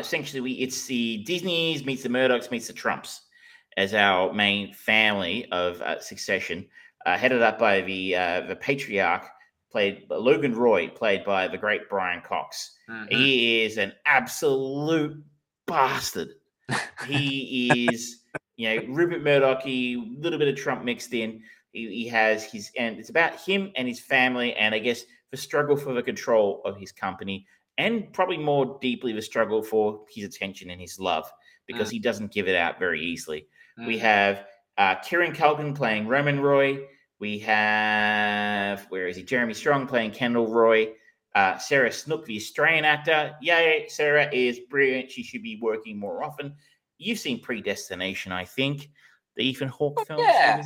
Essentially, it's the Disneys meets the Murdochs meets the Trumps as our main family of Succession, headed up by the patriarch, Logan Roy, played by the great Brian Cox. He is an absolute bastard. He is... You know, Rupert Murdoch-y, a little bit of Trump mixed in. He has his, and it's about him and his family, and I guess the struggle for the control of his company, and probably more deeply the struggle for his attention and his love, because he doesn't give it out very easily. We have Kieran Culkin playing Roman Roy. We have, Jeremy Strong playing Kendall Roy. Sarah Snook, the Australian actor. Yay, Sarah is brilliant. She should be working more often. You've seen Predestination, I think, the Ethan Hawke film. Yeah.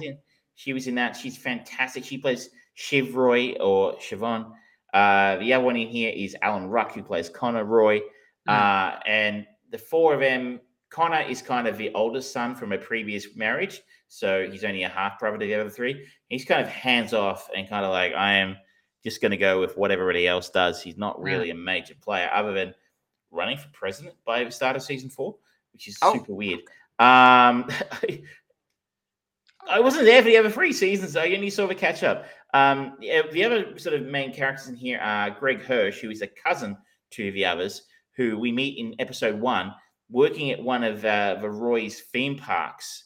She was in that. She's fantastic. She plays Shiv Roy or Siobhan. The other one in here is Alan Ruck, who plays Connor Roy. And the four of them, Connor is kind of the oldest son from a previous marriage, so he's only a half-brother to the other three. He's kind of hands-off and kind of like, I am just going to go with what everybody else does. He's not really a major player other than running for president by the start of season 4. Which is super weird. I wasn't there for the other 3 seasons. I only saw the catch-up. The other sort of main characters in here are Greg Hirsch, who is a cousin to the others, who we meet in episode 1, working at one of the Roy's theme parks,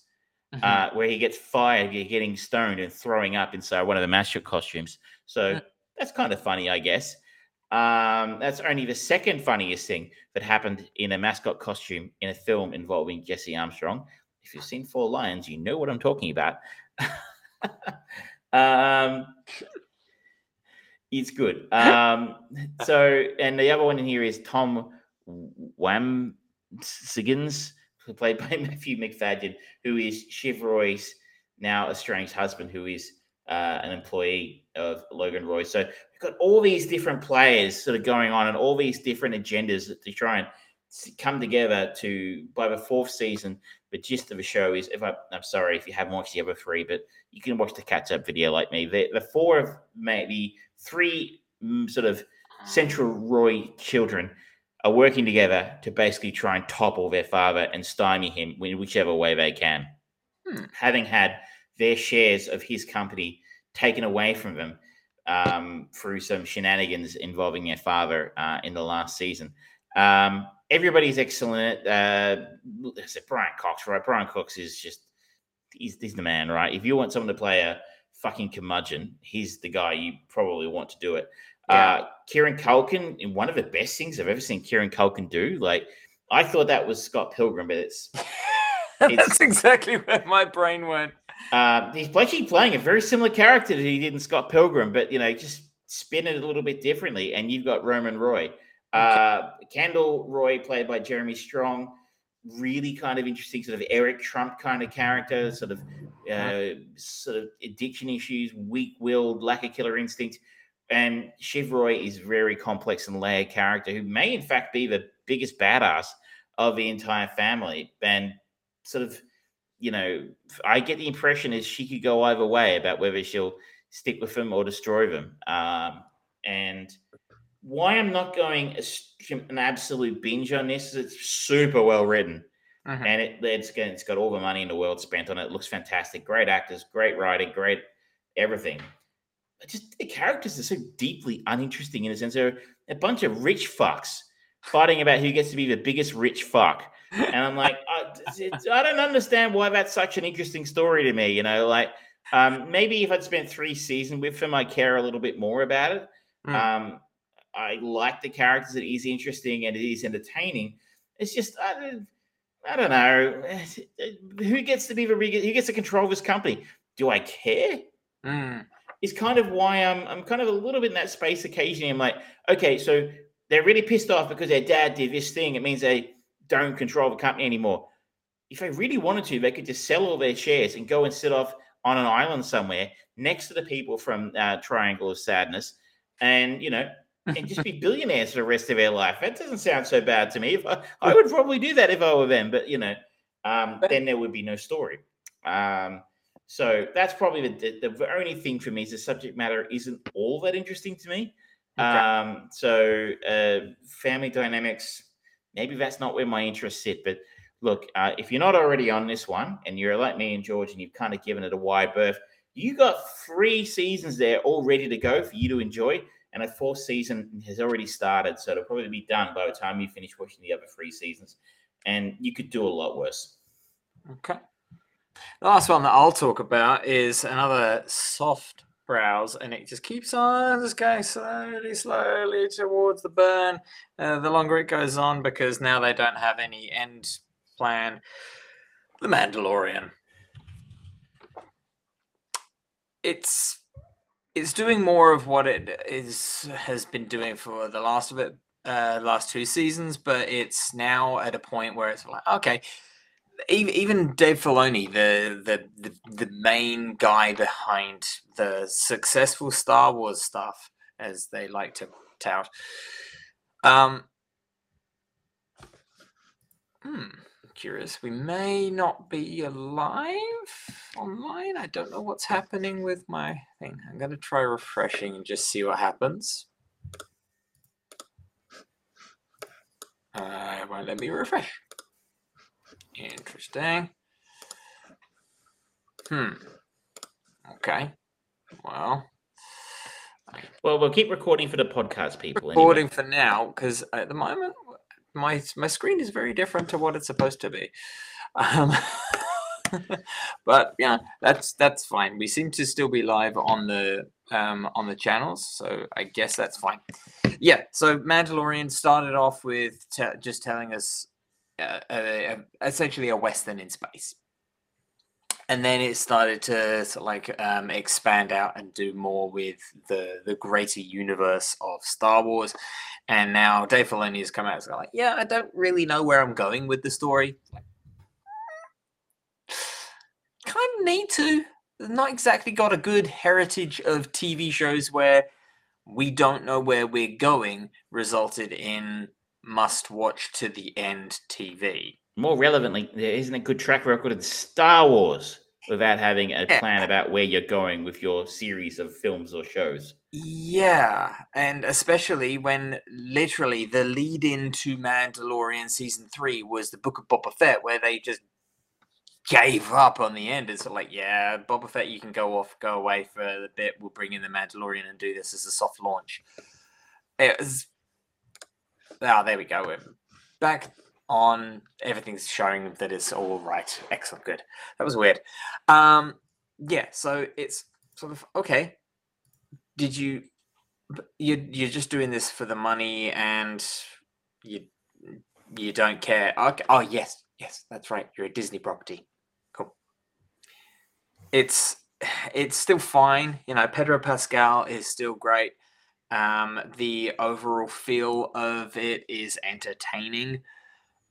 where he gets fired, getting stoned and throwing up inside one of the mascot costumes. So that's kind of funny, I guess. That's only the second funniest thing that happened in a mascot costume in a film involving Jesse Armstrong. If you've seen Four Lions, you know what I'm talking about. It's good. And the other one in here is Tom Wamsiggins, played by Matthew McFadden, who is Shiv Roy's now estranged husband, who is an employee of Logan Roy. So we've got all these different players sort of going on and all these different agendas to try and come together to, by the 4th season, the gist of the show is, I'm sorry if you haven't watched the other 3, but you can watch the catch-up video like me. The 4 of maybe 3 sort of central Roy children are working together to basically try and topple their father and stymie him in whichever way they can. Having had their shares of his company taken away from them, through some shenanigans involving their father in the last season. Everybody's excellent. Brian Cox, right? Brian Cox is just, he's the man, right? If you want someone to play a fucking curmudgeon, he's the guy you probably want to do it. Yeah. Kieran Culkin, in one of the best things I've ever seen Kieran Culkin do, like, I thought that was Scott Pilgrim, but that's exactly where my brain went. He's actually playing a very similar character that he did in Scott Pilgrim, but, you know, just spin it a little bit differently, and you've got Roman Roy. Kendall Roy, played by Jeremy Strong, really kind of interesting sort of Eric Trump kind of character, sort of addiction issues, weak-willed, lack of killer instinct. And Shiv Roy is very complex and layered character who may, in fact, be the biggest badass of the entire family and sort of you know, I get the impression is she could go either way about whether she'll stick with him or destroy them. And why I'm not going an absolute binge on this is it's super well written. Uh-huh. And it's got all the money in the world spent on it. It looks fantastic. Great actors, great writing, great everything. But just the characters are so deeply uninteresting in a sense. They're a bunch of rich fucks fighting about who gets to be the biggest rich fuck. And I'm like, I don't understand why that's such an interesting story to me. You know, like maybe if I'd spent 3 seasons with him, I'd care a little bit more about it. Mm. I like the characters. It is interesting and it is entertaining. It's just, I don't know. Who gets to be the biggest? Who gets to control this company? Do I care? Mm. Is kind of why I'm kind of a little bit in that space occasionally. I'm like, okay, so they're really pissed off because their dad did this thing. It means they don't control the company anymore. If they really wanted to, they could just sell all their shares and go and sit off on an island somewhere next to the people from Triangle of Sadness and, you know, and just be billionaires for the rest of their life. That doesn't sound so bad to me. If I would probably do that if I were them, but, you know, then there would be no story. So that's probably the only thing for me is the subject matter isn't all that interesting to me. Okay. So family dynamics, maybe that's not where my interests sit. But look, if you're not already on this one and you're like me and George and you've kind of given it a wide berth, you got 3 seasons there all ready to go for you to enjoy. And a 4th season has already started. So it'll probably be done by the time you finish watching the other 3 seasons. And you could do a lot worse. Okay. The last one that I'll talk about is another soft browse, and it just keeps on just going slowly towards the burn the longer it goes on, because now they don't have any end plan. The Mandalorian. It's doing more of what it has been doing for the last 2 seasons, but it's now at a point where it's like, okay, even Dave Filoni, the main guy behind the successful Star Wars stuff, as they like to tout, curious, we may not be alive online. I don't know what's happening with my thing. I'm going to try refreshing and just see what happens. It won't let me refresh. Interesting. Okay. Well, we'll keep recording for the podcast, people. Recording anyway. For now, because at the moment, my screen is very different to what it's supposed to be. But yeah, that's fine. We seem to still be live on the channels, so I guess that's fine. Yeah. So Mandalorian started off with just telling us. Essentially a Western in space. And then it started to expand out and do more with the greater universe of Star Wars. And now Dave Filoni has come out and is like, yeah, I don't really know where I'm going with the story. Kind of need to. Not exactly got a good heritage of TV shows where we don't know where we're going resulted in must-watch to the end TV. More relevantly, there isn't a good track record in Star Wars without having a plan about where you're going with your series of films or shows. Yeah, and especially when literally the lead-in to Mandalorian Season 3 was the Book of Boba Fett, where they just gave up on the end. It's like, yeah, Boba Fett, you can go away for a bit. We'll bring in the Mandalorian and do this as a soft launch. It was... Ah, there we go. We're back on. Everything's showing that it's all right. Excellent. Good. That was weird. Yeah, so it's sort of, okay, did you're just doing this for the money and you don't care. Okay. Oh, yes, that's right. You're a Disney property. Cool. It's still fine. You know, Pedro Pascal is still great. The overall feel of it is entertaining.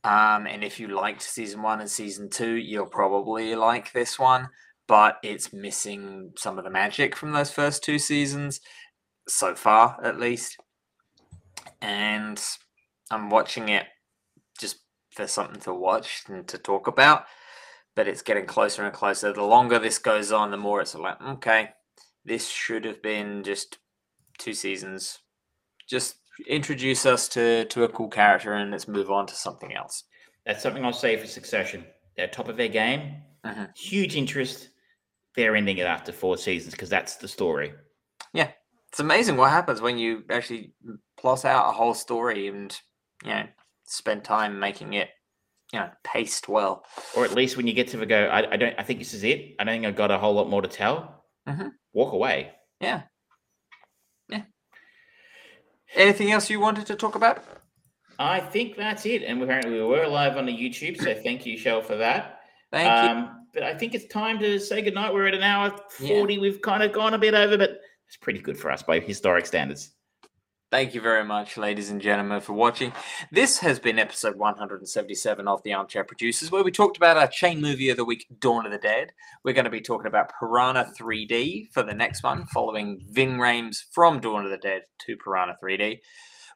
And if you liked season 1 and season 2, you'll probably like this one, but it's missing some of the magic from those first 2 seasons, so far at least. And I'm watching it just for something to watch and to talk about. but it's getting closer and closer. The longer this goes on, the more it's like, okay, this should have been just 2 seasons. Just introduce us to a cool character and let's move on to something else. That's something I'll say for Succession. They're top of their game. Mm-hmm. Huge interest. They're ending it after 4 seasons because that's the story. Yeah. It's amazing what happens when you actually plot out a whole story and, you know, spend time making it, you know, paced well. Or at least when you get to the go, I think this is it. I don't think I've got a whole lot more to tell. Mm-hmm. Walk away. Yeah. Yeah. Anything else you wanted to talk about? I think that's it. And apparently we were live on the YouTube, so thank you, Shell, for that. Thank you. But I think it's time to say goodnight. We're at an hour 40. Yeah. We've kind of gone a bit over, but it's pretty good for us by historic standards. Thank you very much, ladies and gentlemen, for watching. This has been episode 177 of The Armchair Producers, where we talked about our chain movie of the week, Dawn of the Dead. We're going to be talking about Piranha 3D for the next one, following Ving Rhames from Dawn of the Dead to Piranha 3D.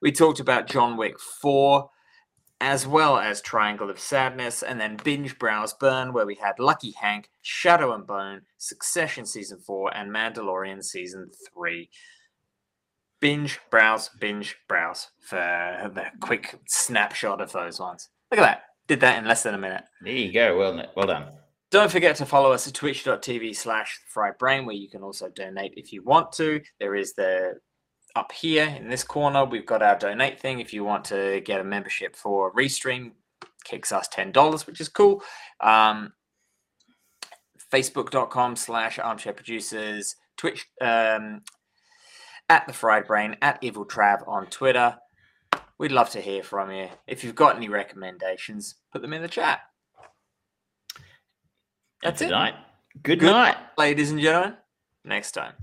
We talked about John Wick 4, as well as Triangle of Sadness, and then Binge, Browse, Burn, where we had Lucky Hank, Shadow and Bone, Succession Season 4, and Mandalorian Season 3. Binge, browse for a quick snapshot of those ones. Look at that. Did that in less than a minute. There you go. Well done. Don't forget to follow us at twitch.tv/friedbrain, where you can also donate if you want to. There is the... Up here in this corner, we've got our donate thing. If you want to get a membership for Restream, kicks us $10, which is cool. Facebook.com/armchairproducers, Twitch, at the Fried Brain, at Evil Trav on Twitter. We'd love to hear from you. If you've got any recommendations, put them in the chat. That's it. Good night, ladies and gentlemen. Next time.